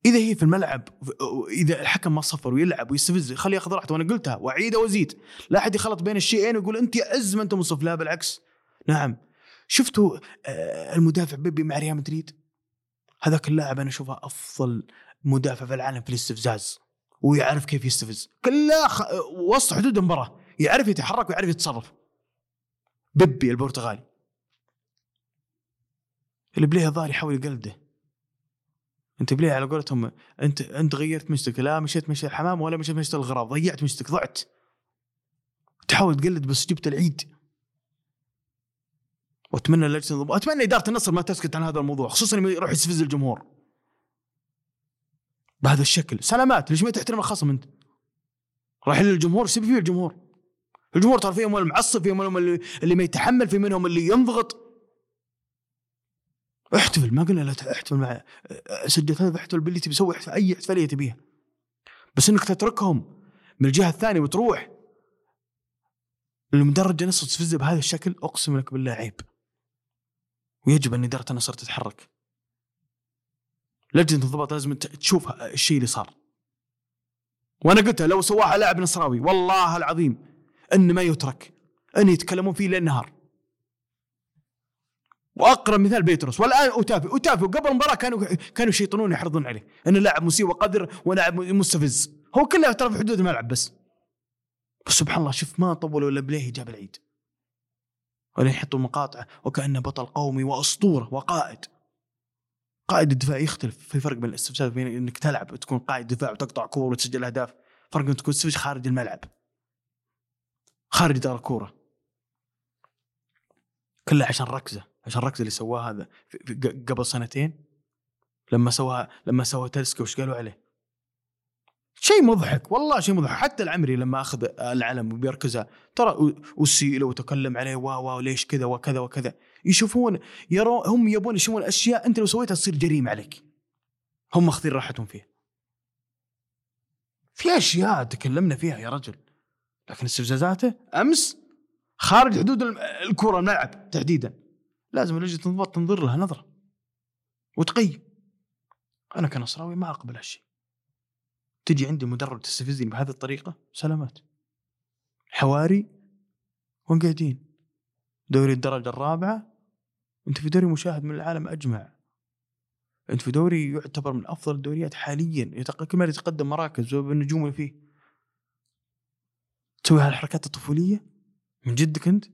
إذا هي في الملعب إذا الحكم ما صفر ويلعب ويستفز خليه يأخذ راحته. وأنا قلتها وعيدة وزيد، لا أحد يخلط بين الشيئين ويقول أنت يا أزمة أنت منصف. لا بالعكس، نعم شفتوا المدافع بيبي مع ريال مدريد، هذاك اللاعب أنا أشوفه أفضل مدافع في العالم في الاستفزاز، ويعرف كيف يستفز كله وسط حدود المباراة، يعرف يتحرك ويعرف يتصرف. بيبي البرتغالي اللي بليه ظهر يحاول يقلده، انت بليه على قولتهم انت انت غيرت مشتك، لا مشيت مشي الحمام ولا مشيت مشي الغراب، ضيعت مشتك، ضعت تحاول تقلد بس جبت العيد. واتمنى لجنة اتمنى اداره النصر ما تسكت عن هذا الموضوع، خصوصا لما يروح يستفز الجمهور بهذا الشكل. سلامات، ليش ما تحترم الخصم؟ انت رايح للجمهور سيب فيه الجمهور. الجمهور ترى فيهم المعصب، فيهم اللي, اللي ما يتحمل، في منهم اللي ينضغط. احتفل، ما قلنا لا احتفل مع سجلت هدف، احتفل باللي تبي، سوي اي احتفاليه تبيها، بس انك تتركهم من الجهه الثانيه وتروح المدرج نص تستفزه بهذا الشكل، اقسم لك بالله عيب. ويجب ان اداره النصر تتحرك، لجنه الضبط لازم تشوف الشيء اللي صار. وانا قلتها لو سواها لاعب نصراوي والله العظيم ان ما يترك، ان يتكلمون فيه ليل نهار. واقرب مثال بيتروس، والان اوتافي اوتافي قبل المباراه كانوا كانوا شيطنون يحرضون عليه ان اللاعب مسيء وقدر ولاعب مستفز، هو كله ترى في حدود الملعب بس. بس سبحان الله، شوف ما طولوا ولا بليه جاب العيد، ولا يحطوا مقاطع وكأنه بطل قومي وأسطورة وقائد. قائد الدفاع يختلف، في فرق بين الاستفزاز بين انك تلعب وتكون قائد دفاع وتقطع كور وتسجل اهداف، فرق انك تكون استفزاز خارج الملعب خارج دار الكوره. كله عشان ركزه، عشان ركزه اللي سواه هذا قبل سنتين لما سوى لما سوى تلسكا، وش قالوا عليه؟ شيء مضحك والله، شيء مضحك. حتى العمري لما اخذ العلم وبيركزه ترى وسيله وتكلم عليه واو ليش كذا وكذا وكذا، يشوفون يرون هم يبون يشوفون اشياء انت لو سويتها تصير جريمه عليك، هم اخذين راحتهم فيها. في اشياء تكلمنا فيها يا رجل، لكن استفزازاته امس خارج حدود الكره الملعب تحديدا لازم اللجنه تنضبط تنظر لها نظره وتقيم. انا كنصراوي ما اقبل هالشيء، تجي عندي مدرب تستفزني بهذه الطريقة، سلامات حواري وقاعدين دوري الدرجة الرابعة، انت في دوري مشاهد من العالم أجمع، انت في دوري يعتبر من أفضل الدوريات حاليا، كما يتقدم مراكز والنجوم اللي فيه، تسوي هالحركات الطفولية من جدك انت؟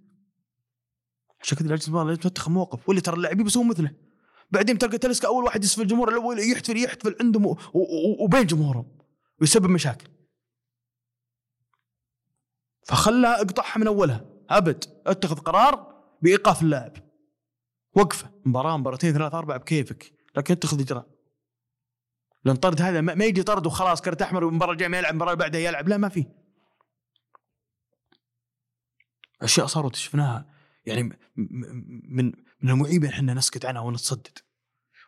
عشان كذا لازم لازم تتخذ موقف، واللي ترى اللاعبين بيسوون مثله. بعدين تلقى تلسكا أول واحد يسفل الجمهور، الأول يحتفل يحتفل عندهم وبين جمهورهم ويسبب مشاكل، فخلها اقطعها من أولها. أبد اتخذ قرار بإيقاف اللاعب، وقفه مباراة مباراتين ثلاثة أربعة بكيفك، لكن اتخذ إجراء. لأن طرد هذا ما يجي طرد وخلاص كرت أحمر والمباراة الجاية ما يلعب، المباراة بعدها يلعب، لا ما فيه. أشياء صارت شفناها يعني من من المعيب إن إحنا نسكت عنها ونتصدد.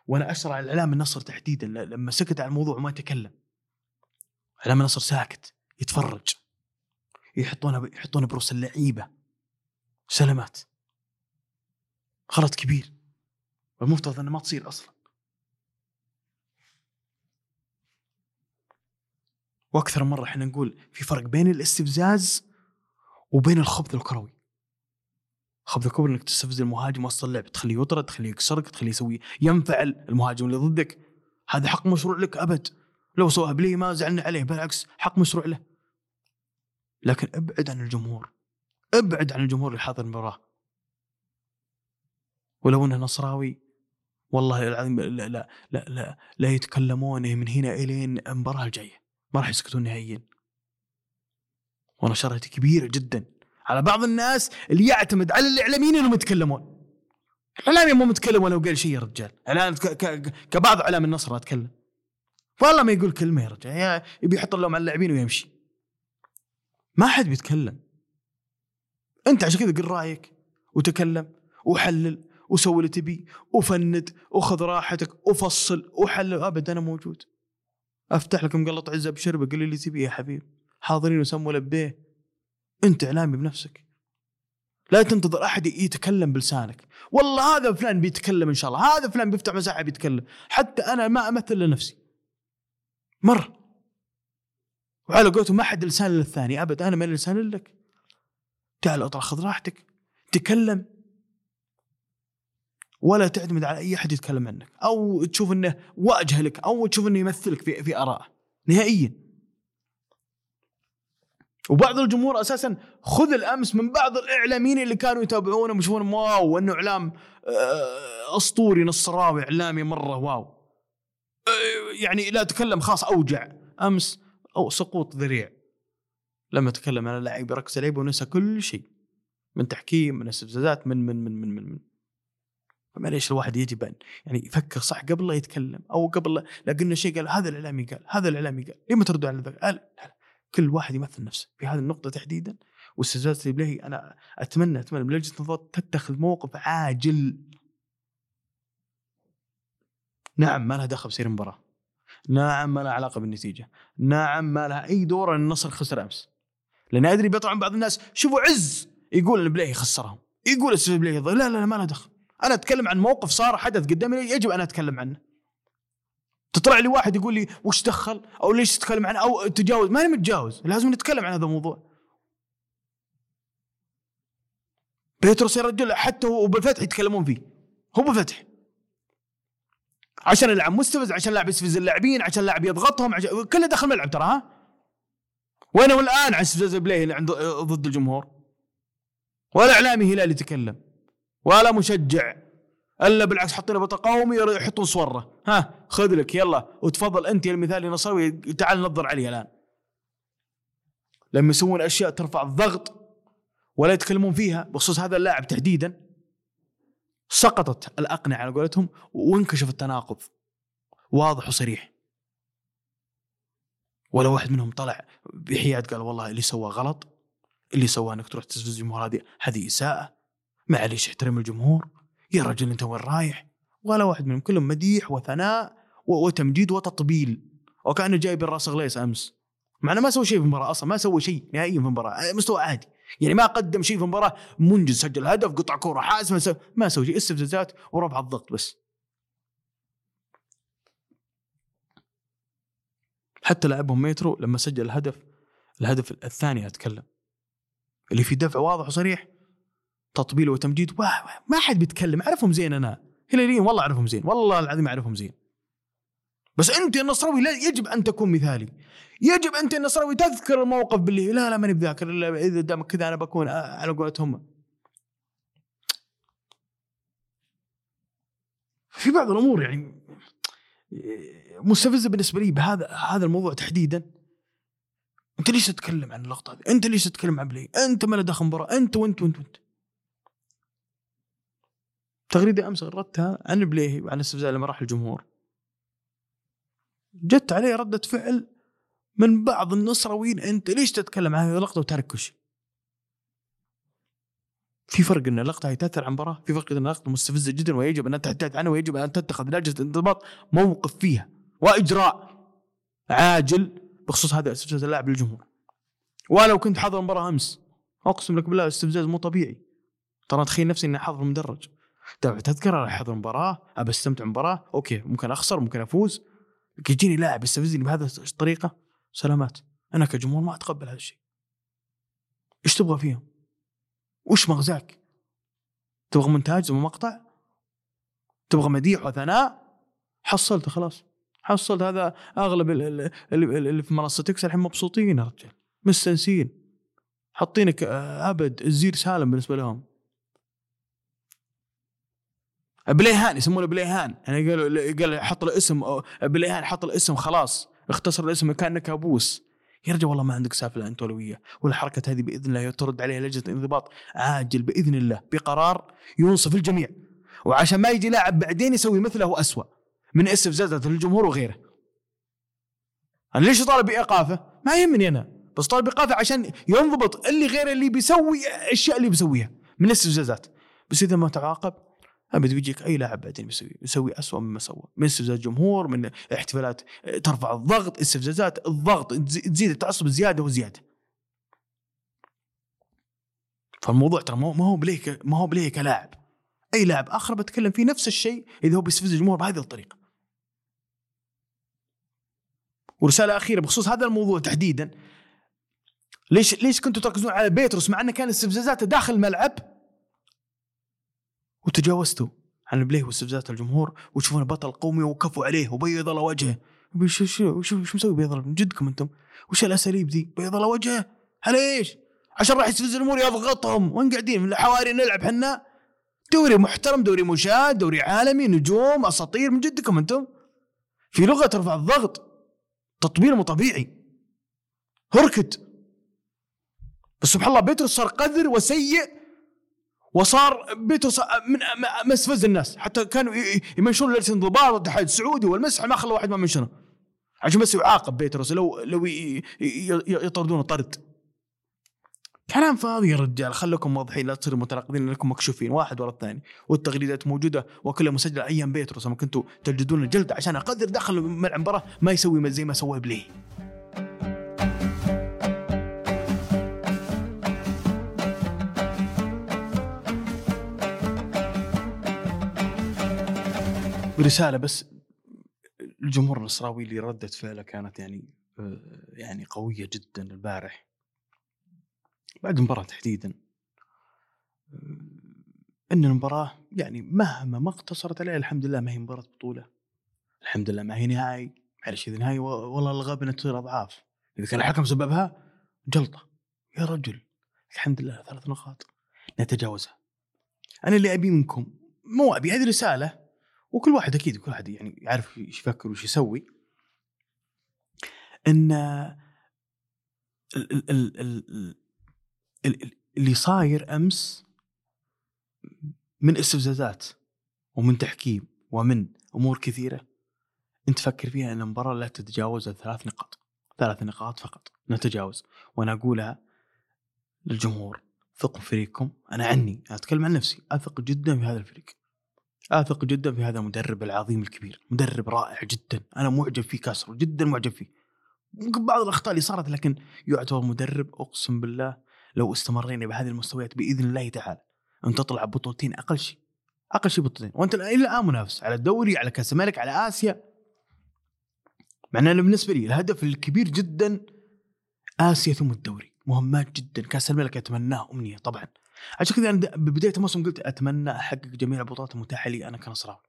وأنا أشرع الإعلام النصر تحديدا لما سكت عن الموضوع وما يتكلم، إعلام النصر ساكت يتفرج، يحطونه يحطونه بروس اللعيبة، سلامات غلط كبير، والمفترض أنه ما تصير أصلا. وأكثر مرة إحنا نقول في فرق بين الاستفزاز وبين الخبط الكروي. خبط الكروي إنك تستفز المهاجم وسط اللعب، تخليه يطرد، تخليه يكسرك، تخليه يسوي ينفعل المهاجم اللي ضدك، هذا حق مشروع لك أبد، لو سواها بلي ما زعلنا عليه، بالعكس حق مشروع له. لكن ابعد عن الجمهور، ابعد عن الجمهور اللي حاضر المباراة. ولو انه نصراوي والله العظيم لا لا لا لا, لا يتكلمونه من هنا الين المباراة الجاية، ما راح يسكتون نهائيا. وانا شرهتي كبيرة جدا على بعض الناس اللي يعتمد على الاعلاميين انهم يتكلمون. الاعلاميين مو متكلم ولو قال شيء يا رجال، انا كبعض اعلام النصر اتكلم والله ما يقول كلمة، يرجع يبي يحط اللوم على اللاعبين ويمشي، ما حد بيتكلم. أنت عشان كذا قل رأيك وتكلم وحلل وسوي اللي تبي وفند وخذ راحتك وفصل وحلل. أبد أنا موجود، أفتح لك مقلط عزة بشربة، قل اللي تبي يا حبيب، حاضرين وسموا لبيه. أنت إعلامي بنفسك، لا تنتظر أحد يتكلم بلسانك، والله هذا فلان بيتكلم إن شاء الله، هذا فلان بيفتح مساحة بيتكلم. حتى أنا ما أمثل لنفسي مر، وعلى قولته ما حد لسان للثاني أبد، أنا ما لسان لك، تعال أطلع خذ راحتك تكلم، ولا تعتمد على أي أحد يتكلم عنك أو تشوف أنه واجه لك أو تشوف أنه يمثلك في, في آراءه نهائيا. وبعض الجمهور أساسا خذ الأمس من بعض الإعلاميين اللي كانوا يتابعونه ويشوفون واو أنه إعلام أسطوري نصراوي إعلامي مرة واو، يعني لا تكلم خاص أوجع. أمس أو سقوط ذريع لما تكلم على لاعب بركز لعبه ونسى كل شيء من تحكيم من استفزازات من من من من من فما ليش الواحد يجب أن يعني يفكر صح قبل لا يتكلم، أو قبل لا قلنا شيء قال هذا الإعلامي قال هذا الإعلامي قال ليه ما تردوا على ذلك؟ لا لا، كل واحد يمثل نفسه في هذه النقطة تحديدا. والاستفزازات اللي بلهي أنا أتمنى أتمنى بلجنة الضبط تتخذ موقف عاجل، نعم ما لها دخل بسير المباراة، نعم ما لها علاقة بالنتيجة، نعم ما لها أي دور أن النصر خسر أمس. لأن أدري بيطلع بعض الناس شوفوا عز يقول البلاي خسرهم، يقول البلاي لا لا لا ما لها دخل. أنا أتكلم عن موقف صار حدث قدامي يجب أن أتكلم عنه. تطلع لي واحد يقول لي وش دخل أو ليش تتكلم عنه أو تجاوز، ما أنا متجاوز، لازم نتكلم عن هذا الموضوع. بيتروس يا رجل حتى هو بالفتح يتكلمون فيه، هو بالفتح عشان اللاعب مستفز، عشان لاعب يستفز اللاعبين، عشان لاعب يضغطهم، عشان كله دخل ملعب ترى. ها وين هو الآن على استفزاز البلاي اللي عنده ضد الجمهور؟ ولا إعلامي هلال يتكلم ولا مشجع، إلا بالعكس حطينا بتقاومي يحطون صوره، ها خذ لك يلا وتفضل أنت يا المثالي نصراوي تعال نظر عليه الآن. لما يسوون أشياء ترفع الضغط ولا يتكلمون فيها بخصوص هذا اللاعب تحديدا، سقطت الأقنعة على قولتهم وانكشف التناقض واضح وصريح. ولا واحد منهم طلع بحياد قال والله اللي سواه غلط، اللي سواه انك تروح تستفز الجمهور، هذه هذه إساءة، معليش احترم الجمهور يا رجل انت وين رايح. ولا واحد منهم، كلهم مديح وثناء وتمجيد وتطبيل، وكأنه جاي بالراس غليس امس مع انه ما سوى شيء في المباراة اصلا، ما سوى شيء نهائيا في المباراة، مستوى عادي يعني ما قدم شيء في المباراة منجز، سجل هدف، قطع كرة، حاسم، سو... ما سوى شيء، استفزازات ورفع الضغط بس. حتى لاعبهم مترو لما سجل الهدف الهدف الثاني هتكلم اللي في دفع واضح وصريح تطبيل وتمجيد، واه واه ما حد بيتكلم، عرفهم زين انا هلاليين والله عرفهم زين، والله العظيم عرفهم زين. بس انت يا النصراوي لا يجب ان تكون مثالي، يجب انت يا النصراوي تذكر الموقف بالله، لا لا ماني بذاكر الا اذا دامك كذا انا بكون على قولتهم. في بعض الامور يعني مستفزه بالنسبه لي بهذا هذا الموضوع تحديدا. انت ليش تتكلم عن اللقطه هذه؟ انت ليش تتكلم عن بلي؟ انت ما له دخل مباراه، انت وانت وانت وانت تغريده امس غردتها عن بلي وعن استفزاز لما راح الجمهور، جت عليه ردة فعل من بعض النصراويين انت ليش تتكلم عن هذه اللقطة وتركش. في فرق ان اللقطة هي تأثر عن مباراة، في فرق ان اللقطة مستفزة جدا ويجب ان تتحدث عنها ويجب ان تتخذ لجنة انضباط موقف فيها واجراء عاجل بخصوص هذا استفزاز اللاعب للجمهور. ولو كنت حاضر مباراة امس اقسم لك بالله الاستفزاز مو طبيعي، ترى تخيل نفسي اني حاضر مدرج تذكر راح احضر مباراة ابى استمتع مباراة، اوكي ممكن اخسر ممكن افوز، يجيني لاعب يستفزني بهذه الطريقة سلامات، أنا كجمهور ما أتقبل هذا الشيء. إيش تبغى فيهم؟ وإيش مغزاك؟ تبغى مونتاج ومقطع؟ تبغى مديح وثناء؟ حصلت خلاص، حصلت هذا أغلب اللي في منصة إكس الحين مبسوطين يا رجال، مستنسين، حاطينك أبد الزير سالم بالنسبة لهم. بليهان يسمونه بليهان، يعني قالوا قال حط له اسم بليهان، حط له اسم خلاص اختصر الاسم كأنه كابوس. يا رجل والله ما عندك سالفه انت ولا وياه، والحركه هذه باذن الله يترد عليها لجنه انضباط عاجل باذن الله بقرار ينصف الجميع، وعشان ما يجي لاعب بعدين يسوي مثله أسوأ من استفزازات الجمهور وغيره. انا ليش طالب بايقافه؟ ما يهمني انا، بس طالب بايقافه عشان ينضبط اللي غيره اللي بيسوي الاشياء اللي بيسويها من استفزازات. بس اذا ما تعاقب أبد بيجيك أي لاعب بعدين يسوي يسوي أسوأ مما سوى من استفزاز الجمهور، من احتفالات ترفع الضغط، استفزازات الضغط تزيد التعصب زيادة وزيادة. فالموضوع ترى ما هو بليك ما هو بليك لاعب، أي لاعب آخر بتكلم فيه نفس الشيء إذا هو بيستفز الجمهور بهذه الطريقة. ورسالة أخيرة بخصوص هذا الموضوع تحديدا، ليش ليش كنتوا تركزون على بيتروس مع أنه كان استفزازاته داخل الملعب وتجاوزتوا عن البليه واستفزازات الجمهور وتشوفونه بطل قومي وكفوا عليه وبيض على وجهه؟ شو شو شو شو مسوي بيض من جدكم انتم؟ وش الاساليب دي؟ بيض على وجهه هل ايش؟ عشان راح يستفز الامور يضغطهم، وين قاعدين من حواري نلعب حنا دوري محترم، دوري مشاهد، دوري عالمي، نجوم، اساطير، من جدكم انتم؟ في لغه ترفع الضغط، تطبيل مو طبيعي، هركت. بس سبحان الله بيتروس صار قذر وسيء، وصار بيتروس من مستفز الناس، حتى كانوا يمنشون لجنة انضباط والاتحاد السعودي والمسح ما خلوا واحد ما منشنه عشان بس يعاقب بيتروس، لو لو يطردونه طرد. كلام فاضي يا رجال، خلكم واضحين، لا تصيروا متناقضين لانكم مكشوفين واحد ورا الثاني، والتغريدات موجوده وكلها مسجله ايام بيتروس، ما كنتوا تجلدون الجلد عشان اقدر دخل المباراه ما يسوي زي ما سوى بليه. رساله بس الجمهور النصراوي اللي ردة فعله كانت يعني يعني قويه جدا البارح بعد المباراة تحديدا، ان المباراة يعني مهما ما اقتصرت عليها الحمد لله ما هي مباراة بطولة، الحمد لله ما هي نهائي، معلش اذا نهائي والله الغابنة تصير اضعاف، اذا كان الحكم سببها جلطة يا رجل الحمد لله ثلاث نقاط نتجاوزها. انا اللي ابي منكم مو ابي هذه رسالة، وكل واحد اكيد كل واحد يعني يعرف ايش يفكر وش يسوي، ان ال ال ال ال اللي صاير أمس من استفزازات ومن تحكيم ومن أمور كثيرة أنت فكر فيها، أن المباراة لا تتجاوز ثلاث نقاط، ثلاث نقاط فقط نتجاوز. وأنا أقولها للجمهور، ثقوا فريقكم، أنا عني أتكلم عن نفسي، أثق جدا في هذا الفريق، أثق جدا في هذا المدرب العظيم الكبير، مدرب رائع جدا، أنا معجب فيه كاسر جدا معجب فيه، بعض الأخطاء اللي صارت لكن يعتبر مدرب أقسم بالله لو استمرينا بهذه المستويات بإذن الله تعالى أن تطلع بطولتين أقل شيء، أقل شيء بطولتين، وأنت إلا الآن منافس على الدوري، على كأس الملك، على آسيا. معناه بالنسبة لي الهدف الكبير جدا آسيا ثم الدوري، مهمات جدا. كأس الملك أتمناه أمنية طبعا، عشان كذا أنا ببداية الموسم قلت أتمنى أحقق جميع البطولات المتاحة لي أنا كنصراوي.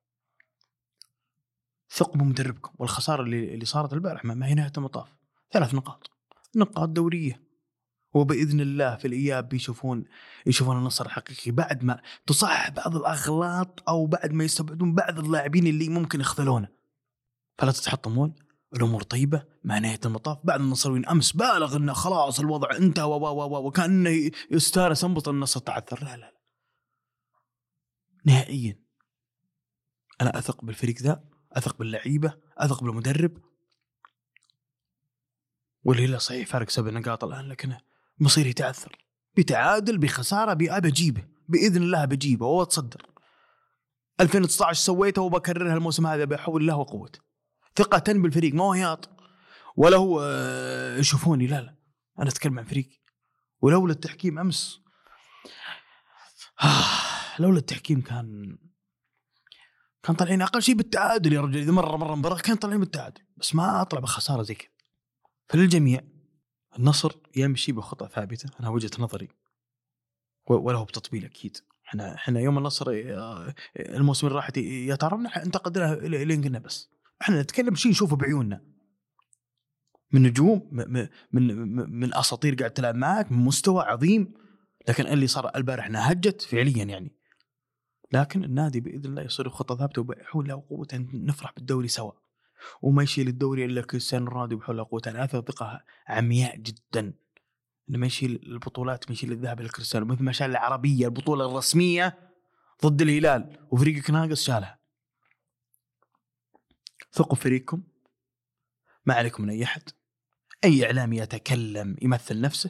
ثقوا بمدربكم، والخسارة اللي اللي صارت البارح ما هي نهاية المطاف، ثلاث نقاط، نقاط دورية، وبإذن الله في الإياب بيشوفون يشوفون النصر حقيقي بعد ما تصحح بعض الأغلاط أو بعد ما يستبعدون بعض اللاعبين اللي ممكن يخذلونه. فلا تتحطمون، الأمور طيبة مع نهاية المطاف. بعد النصروين أمس بالغ إنه خلاص الوضع انتهى وكأنه يستانس انبط النصر تعثر، لا لا لا نهائيا. أنا أثق بالفريق ذا، أثق باللعيبة، أثق بالمدرب، والهلال صحيح فارق سبع نقاط الآن لكنه مصير يتعثر بتعادل بخسارة بأبى أجيبه بإذن الله بجيبه وأتصدر. ألفين وتسعة عشر سويته وبكررها الموسم هذا بحول الله وقوة، ثقة بالفريق، ما هو هياط ولا هو شوفوني، لا لا أنا أتكلم عن فريق. ولولا التحكيم أمس آه لولا التحكيم كان كان طالعين أقل شيء بالتعادل يا رجل، إذا مرة مرة مباراة كان طالعين بالتعادل، بس ما أطلع بخسارة زي كذا. فللجميع النصر يمشي بخطة ثابتة، أنا وجهة نظري، ولا هو بتطبيل أكيد. إحنا إحنا يوم النصر الموسم اللي راحت يتعرضنا انتقدناه لين قلنا، بس إحنا نتكلم شيء نشوفه بعيوننا، من نجوم، من من من أساطير قاعد تلعب معك، من مستوى عظيم، لكن اللي صار البارح نهجت فعليا يعني. لكن النادي بإذن الله يصير بخطة ثابتة وبحول الله وقوة نفرح بالدوري سوا، وما يشيل الدوري إلا كريستيانو رونالدو بحول الله وقوة. أنا أثق ثقة عمياء جدا إنه ما يشيل البطولات، ما يشيل الذهب إلا كريستيانو، مثل ما شال العربية البطولة الرسمية ضد الهلال وفريقك ناقص شالها. ثقوا فريقكم، ما عليكم من أي أحد، أي إعلامي يتكلم يمثل نفسه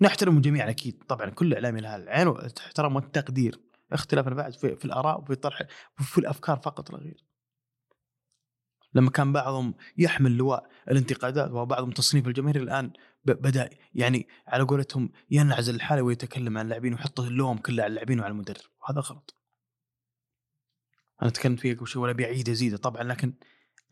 نحترمه جميعا أكيد طبعا، كل إعلامي لها العين واحترام والتقدير، اختلافنا بعد في, في الآراء وفي الطرح وفي الأفكار فقط لا غير. لما كان بعضهم يحمل لواء الانتقادات وبعضهم تصنيف الجماهير، الآن بدأ يعني على قولتهم ينعزل الحالة ويتكلم عن اللاعبين ويحط اللوم كله على اللاعبين وعلى المدرب، وهذا غلط. أنا تكلمت فيه قبل شوي ولا بعيد أزيده طبعا، لكن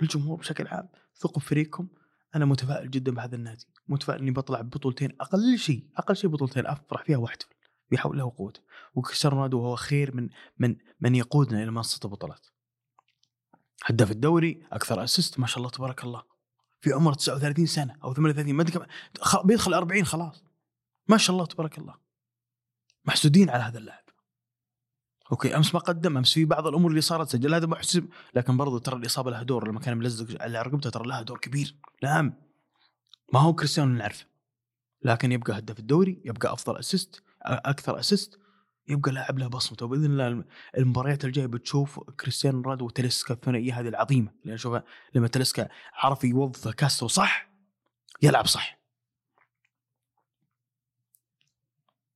الجمهور بشكل عام ثقوا بفريقكم. أنا متفائل جدا بهذا النادي، متفائل إني بطلع ببطولتين أقل شيء، أقل شيء بطولتين أفرح فيها واحتفل بحول الله وقوته. وكريستيانو رونالدو هو خير من من من يقودنا إلى منصة البطولات، هدف الدوري، أكثر أسست، ما شاء الله تبارك الله، في عمر تسعة وثلاثين سنة أو ثمانية وثلاثين، ما أدري بيدخل أربعين خلاص، ما شاء الله تبارك الله، محسودين على هذا اللاعب. أوكي أمس ما قدم، أمس في بعض الأمور اللي صارت سجل هذا محسوب، لكن برضو ترى الإصابة لها دور، لما كان ملزق على رقبته ترى لها دور كبير. نعم ما هو كريستيانو نعرفه، لكن يبقى هدف الدوري، يبقى أفضل أسست، أكثر أسست، يبقى لاعب له بصمته. وبإذن الله المباريات الجاية بتشوف كريستيانو رونالدو وتلسكا الثنائية هذه العظيمة، لأن شوفها لما تلسكا عرف يوظف كاستو صح، يلعب صح،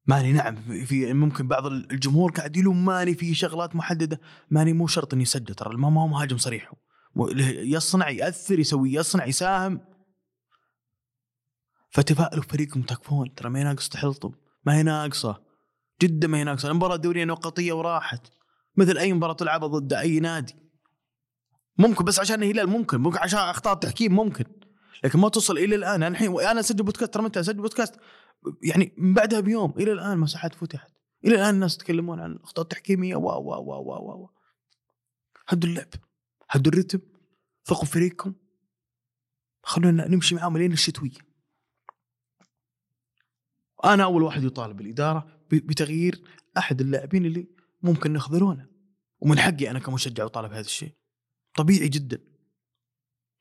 ماني نعم في ممكن بعض الجمهور قاعد يلوم ماني في شغلات محددة. ماني مو شرط أن يسجل، ترى ما هو مهاجم صريح، يصنع يأثر يسوي يصنع يساهم. فتفائلوا فريقكم تكفون، ترى ما يناقص تحلطوا، ما هي ناقصة جدا، ما هي ناقصة. المباراة الدورية نقطية وراحت مثل أي مباراة تلعبها ضد أي نادي. ممكن بس عشان الهلال ممكن ممكن عشان أخطاء تحكيم ممكن، لكن ما توصل إلى الآن. أنا الحين أنا أسجل بودكاست، ترى أنت أسجل بودكاست يعني من بعدها بيوم، إلى الآن مساحات فتحت، إلى الآن الناس تتكلمون عن أخطاء تحكيمية. وا وا وا وا وا هدوا اللعب، هدوا الرتم، ثقوا فريقكم، خلونا نمشي معاهم لين الشتوية. أنا أول واحد يطالب الإدارة بتغيير أحد اللاعبين اللي ممكن نخذلونه، ومن حقي أنا كمشجع أطالب هذا الشيء طبيعي جدا،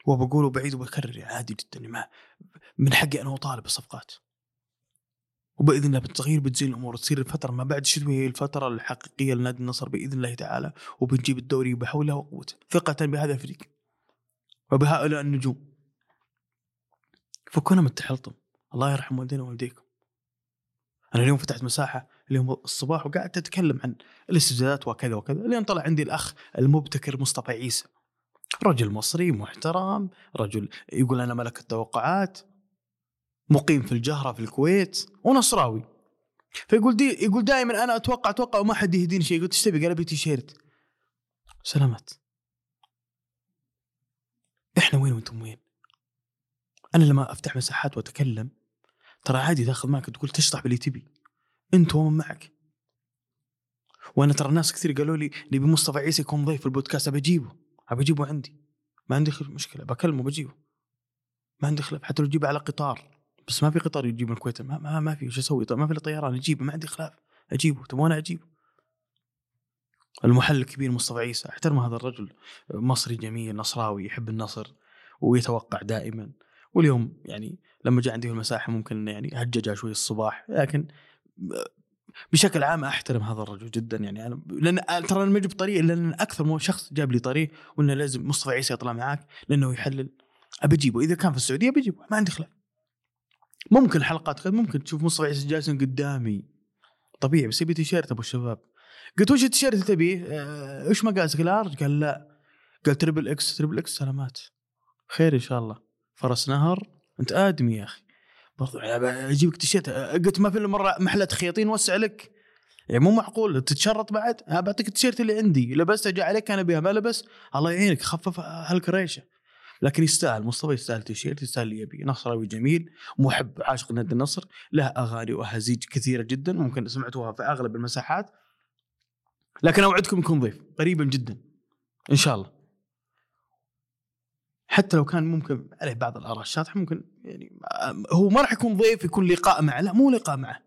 وبقوله بعيد وبكرر عادي جدا، ما من حقي أنا أطالب الصفقات. وبإذن الله بالتغيير بتزيل الأمور، تصير الفترة ما بعد الشتوية هي الفترة الحقيقية لنادي النصر بإذن الله تعالى، وبنجيب الدوري بحوله وقوته ثقة بهذا الفريق وبهؤلاء النجوم. فكونا من التحلطم، الله يرحم والدينا ووالديكم. أنا اليوم فتحت مساحة اليوم الصباح وقعدت أتكلم عن الاستجدادات وكذا وكذا، لين طلع عندي الأخ المبتكر مصطفى عيسى، رجل مصري محترم، رجل يقول أنا ملك التوقعات، مقيم في الجهرة في الكويت ونصراوي. فيقول دي يقول دائما أنا أتوقع أتوقع وما حد يهديني شيء. قلت اشتبي قلبي تيشيرت سلامت. إحنا وين وأنتم وين؟ أنا لما أفتح مساحات وأتكلم ترى عادي تأخذ معك تقول تشطح باللي تبي أنت ومن معك. وأنا ترى ناس كثير قالوا لي نبي مصطفى عيسى يكون ضيف في البودكاست، بجيبه بجيبه عندي، ما عندي مشكلة، بكلمه بجيبه، ما عندي خلاف. حتى لو جيبه على قطار، بس ما في قطار يجيب من الكويت، ما ما, ما في شو أسوي، ما في طيران أجيبه، ما عندي خلاف أجيبه. طب وأنا أجيبه المحل الكبير مصطفى عيسى، احترم هذا الرجل، مصري جميل نصراوي يحب النصر ويتوقع دائما. واليوم يعني لما جاء عندي في المساحة ممكن يعني هججها شوي الصباح، لكن بشكل عام أحترم هذا الرجل جدا. يعني أنا لأن ترى أنا ما جبت طريق، لأن أكثر من شخص جاب لي طريق وإنه لازم مصطفى عيسى يطلع معاك لأنه يحلل، أبجيبه إذا كان في السعودية بجيبه، ما عندي خلاف. ممكن حلقات ممكن تشوف مصطفى عيسى جالس قدامي طبيعي، بس يبي تيشيرت أبو الشباب. قلت وش التيشيرت اللي تبيه؟ إيش مقاسك الأرج؟ قال لا، قال تريبل إكس. تريبل إكس سلامات خير إن شاء الله، فرس نهر أنت آدمي يا أخي برضو أجيبك تيشيرت. قلت ما في مرة محلات خياطين وسع لك، يعني مو معقول تتشرط بعد، أنا بعطيك التيشيرت اللي عندي لبسته جاء عليك أنا بها، ما لبس الله يعينك خفف هالكريشة. لكن يستاهل مصطفى، يستاهل تيشيرت، يستاهل اللي يبي. نصراوي جميل محب عاشق نادي النصر، له أغاني وأهازيج كثيرة جدا ممكن سمعتوها في أغلب المساحات، لكن أوعدكم يكون ضيف قريبا جدا إن شاء الله. حتى لو كان ممكن عليه بعض الآراء الشاطحة، ممكن يعني هو ما راح يكون ضيف، يكون لقاء معه. لا مو لقاء معه،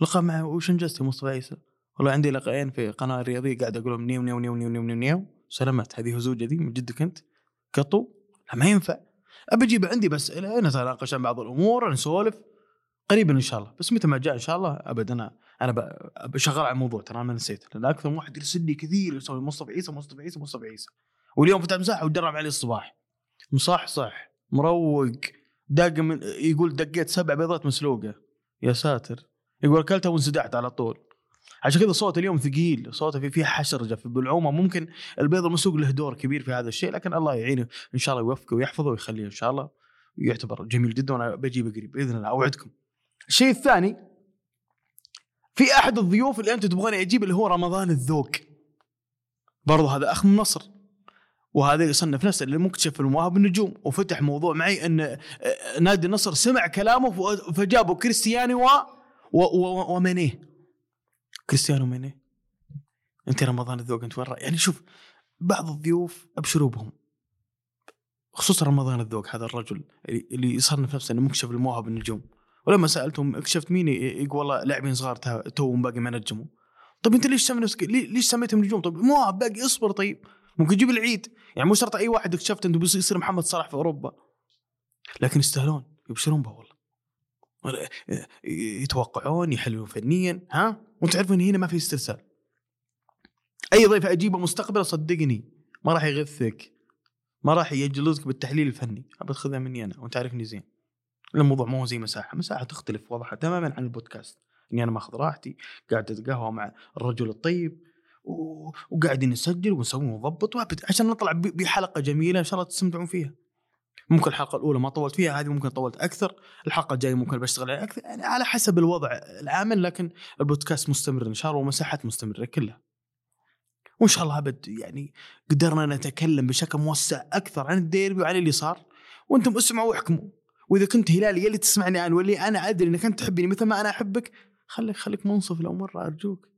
لقاء معه وش انجزت يا مصطفى عيسى؟ والله عندي لقاءين في قناة الرياضية قاعد أقولهم نيو نيو نيو نيو نيو نيو, نيو. سلامات هذه هزوجة دي من جدك أنت قطو، لا ما ينفع. أبي أجيب عندي بس نتناقش عن بعض الأمور، نسولف قريبا إن شاء الله. بس متى ما جاء إن شاء الله أبدا أنا أنا بشغل على موضوع، ترى ما نسيت، لأن أكثر واحد يرسل لي كثير يسوي مصطفى عيسى مصطفى عيسى مصطفى عيسى. واليوم فتح مساحة ودرب عليه الصباح، مصحصح مروق داق من يقول دقيت سبع بيضات مسلوقة يا ساتر، يقول أكلتها وانسدعت على طول. عشان كذا صوت اليوم ثقيل، صوته في فيه حشرجة في بلعومة. ممكن البيض المسوق له دور كبير في هذا الشيء، لكن الله يعينه إن شاء الله، يوفقه ويحفظه ويخليه إن شاء الله، يعتبر جميل جدا. وأنا بجيبه قريب بإذن الله أوعدكم. الشيء الثاني، في أحد الضيوف اللي أنتم تبغون أجيب اللي هو رمضان الذوق، برضه هذا أخ من النصر، وهذا يصنف نفسه اللي مكتشف المواهب النجوم. وفتح موضوع معي أن نادي النصر سمع كلامه فجابوا كريستيانو و... و... و... ومانيه. كريستيانو ومانيه، أنت رمضان الذوق أنت وين؟ يعني شوف بعض الضيوف أبشروا بهم، خصوصا رمضان الذوق، هذا الرجل اللي يصنف نفسه أنه مكتشف المواهب النجوم. ولما سألتهم اكتشفت مين، يقول والله لاعبين صغار توهم باقي ما نجموا. طب أنت ليش سمي نفسك ليش سميتهم نجوم؟ طب مواهب باقي، اصبر طيب ممكن يجيب العيد. يعني مو شرط أي واحد اكتشفت أنه بيصير محمد صلاح في أوروبا، لكن يستاهلون يبشرون به والله، يتوقعون يحلون فنيا. ها وتعرفوا إن هنا ما في استرسال، أي ضيف أجيبه مستقبل صدقني ما راح يغثك، ما راح يجلسك بالتحليل الفني، أبتخذها مني أنا وأنت عارفني زين. الموضوع مو زي مساحة، مساحة تختلف وضحها تماما عن البودكاست. اني انا ماخذ راحتي، قاعد اتقهوى مع الرجل الطيب، وقاعدين نسجل ونسوي ونضبط عشان نطلع بحلقه جميله ان شاء الله تستمتعون فيها. ممكن الحلقه الاولى ما طولت فيها، هذه ممكن طولت اكثر، الحلقه الجايه ممكن بشتغل عليها اكثر، يعني على حسب الوضع العامل، لكن البودكاست مستمر ان شاء الله، ومساحات مستمره كلها، وان شاء الله ابد يعني قدرنا نتكلم بشكل موسع اكثر عن الديربي وعن اللي صار، وانتم اسمعوا واحكموا. واذا كنت هلالي يلي تسمعني انا، واللي انا ادري انك انت تحبني مثل ما انا احبك، خليك خليك منصف لو مره ارجوك.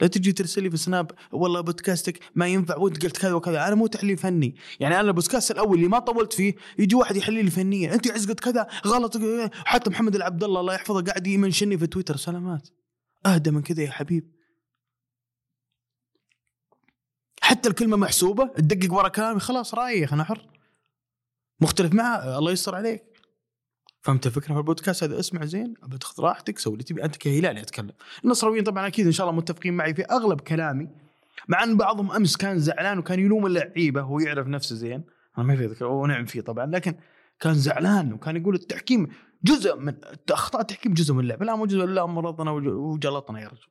لا تجي ترسلي في سناب والله بودكاستك ما ينفع وانت قلت كذا وكذا. انا مو تحليل فني، يعني انا البودكاست الاول اللي ما طولت فيه يجي واحد يحلل لي فنيا، انت عز قلت كذا غلط. حتى محمد العبد الله الله يحفظه قاعد يمنشني في تويتر سلامات، اهدى من كذا يا حبيب. حتى الكلمه محسوبه، تدقق ورا كلامي، خلاص رايح انا حر، مختلف معه الله يستر عليك. فهمت الفكره؟ في البودكاست هذا اسمع زين، ابد خذ راحتك، سوي اللي تبي انت كهلالي. اتكلم النصراويين طبعا اكيد ان شاء الله متفقين معي في اغلب كلامي، مع ان بعضهم امس كان زعلان وكان يلوم اللعيبه، هو يعرف نفسه زين، انا ما في ذكر ونعم فيه طبعا، لكن كان زعلان وكان يقول التحكيم جزء من اخطاء التحكيم، جزء من اللعب. لا مو جزء، لا مرضنا وجلطنا يا رجل.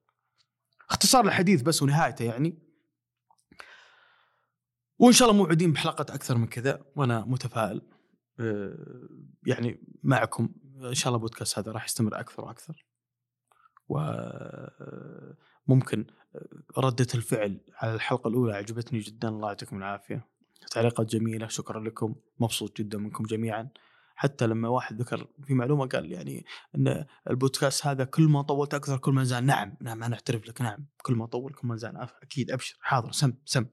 اختصار الحديث بس ونهايته يعني، وإن شاء الله موعدين بحلقة أكثر من كذا، وأنا متفائل يعني معكم إن شاء الله. بودكاست هذا راح يستمر أكثر وأكثر، وممكن ردة الفعل على الحلقة الأولى عجبتني جدا، الله يعطيكم العافية، تعليقات جميلة، شكرا لكم، مبسوط جدا منكم جميعا. حتى لما واحد ذكر في معلومة قال يعني أن البودكاست هذا كل ما طولت أكثر كل ما زان، نعم نعم أنا أعترف لك، نعم كل ما طول كل ما زان، أكيد أبشر حاضر سم سم،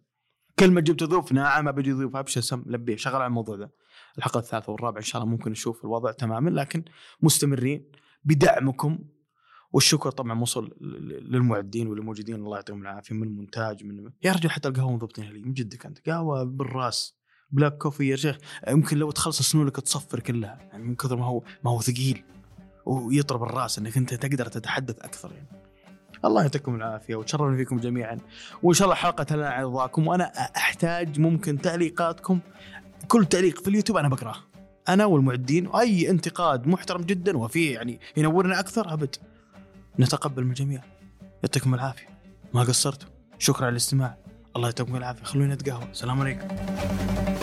كلمة جبت ضيوف ناعمة بجي ضيوف أبشر سم لبيه، شغل على الموضوع ده. الحلقة الثالثة والرابعة إن شاء الله ممكن نشوف الوضع تماما، لكن مستمرين بدعمكم، والشكر طبعا موصل للمعدين والموجودين الله يعطيهم العافية، من المونتاج من يا رجل، حتى القهوة مضبطينها لي من جدك أنت، قهوة بالراس بلاك كوفي يا شيخ، يمكن لو تخلص سنولك تصفر كلها يعني، من كثر ما هو ما هو ثقيل ويطرب الراس، أنك أنت تقدر تتحدث أكثر يعني. الله يعطيكم العافية وتشرفنا فيكم جميعا، وإن شاء الله حلقة لنا على رضاكم. وأنا أحتاج ممكن تعليقاتكم، كل تعليق في اليوتيوب أنا بقرأه أنا والمعدين، وأي انتقاد محترم جدا وفيه يعني ينورنا أكثر، أبد نتقبل من الجميع. يعطيكم العافية، ما قصرتوا، شكرا على الاستماع، الله يعطيكم العافية، خلونا نتقهوى، السلام عليكم.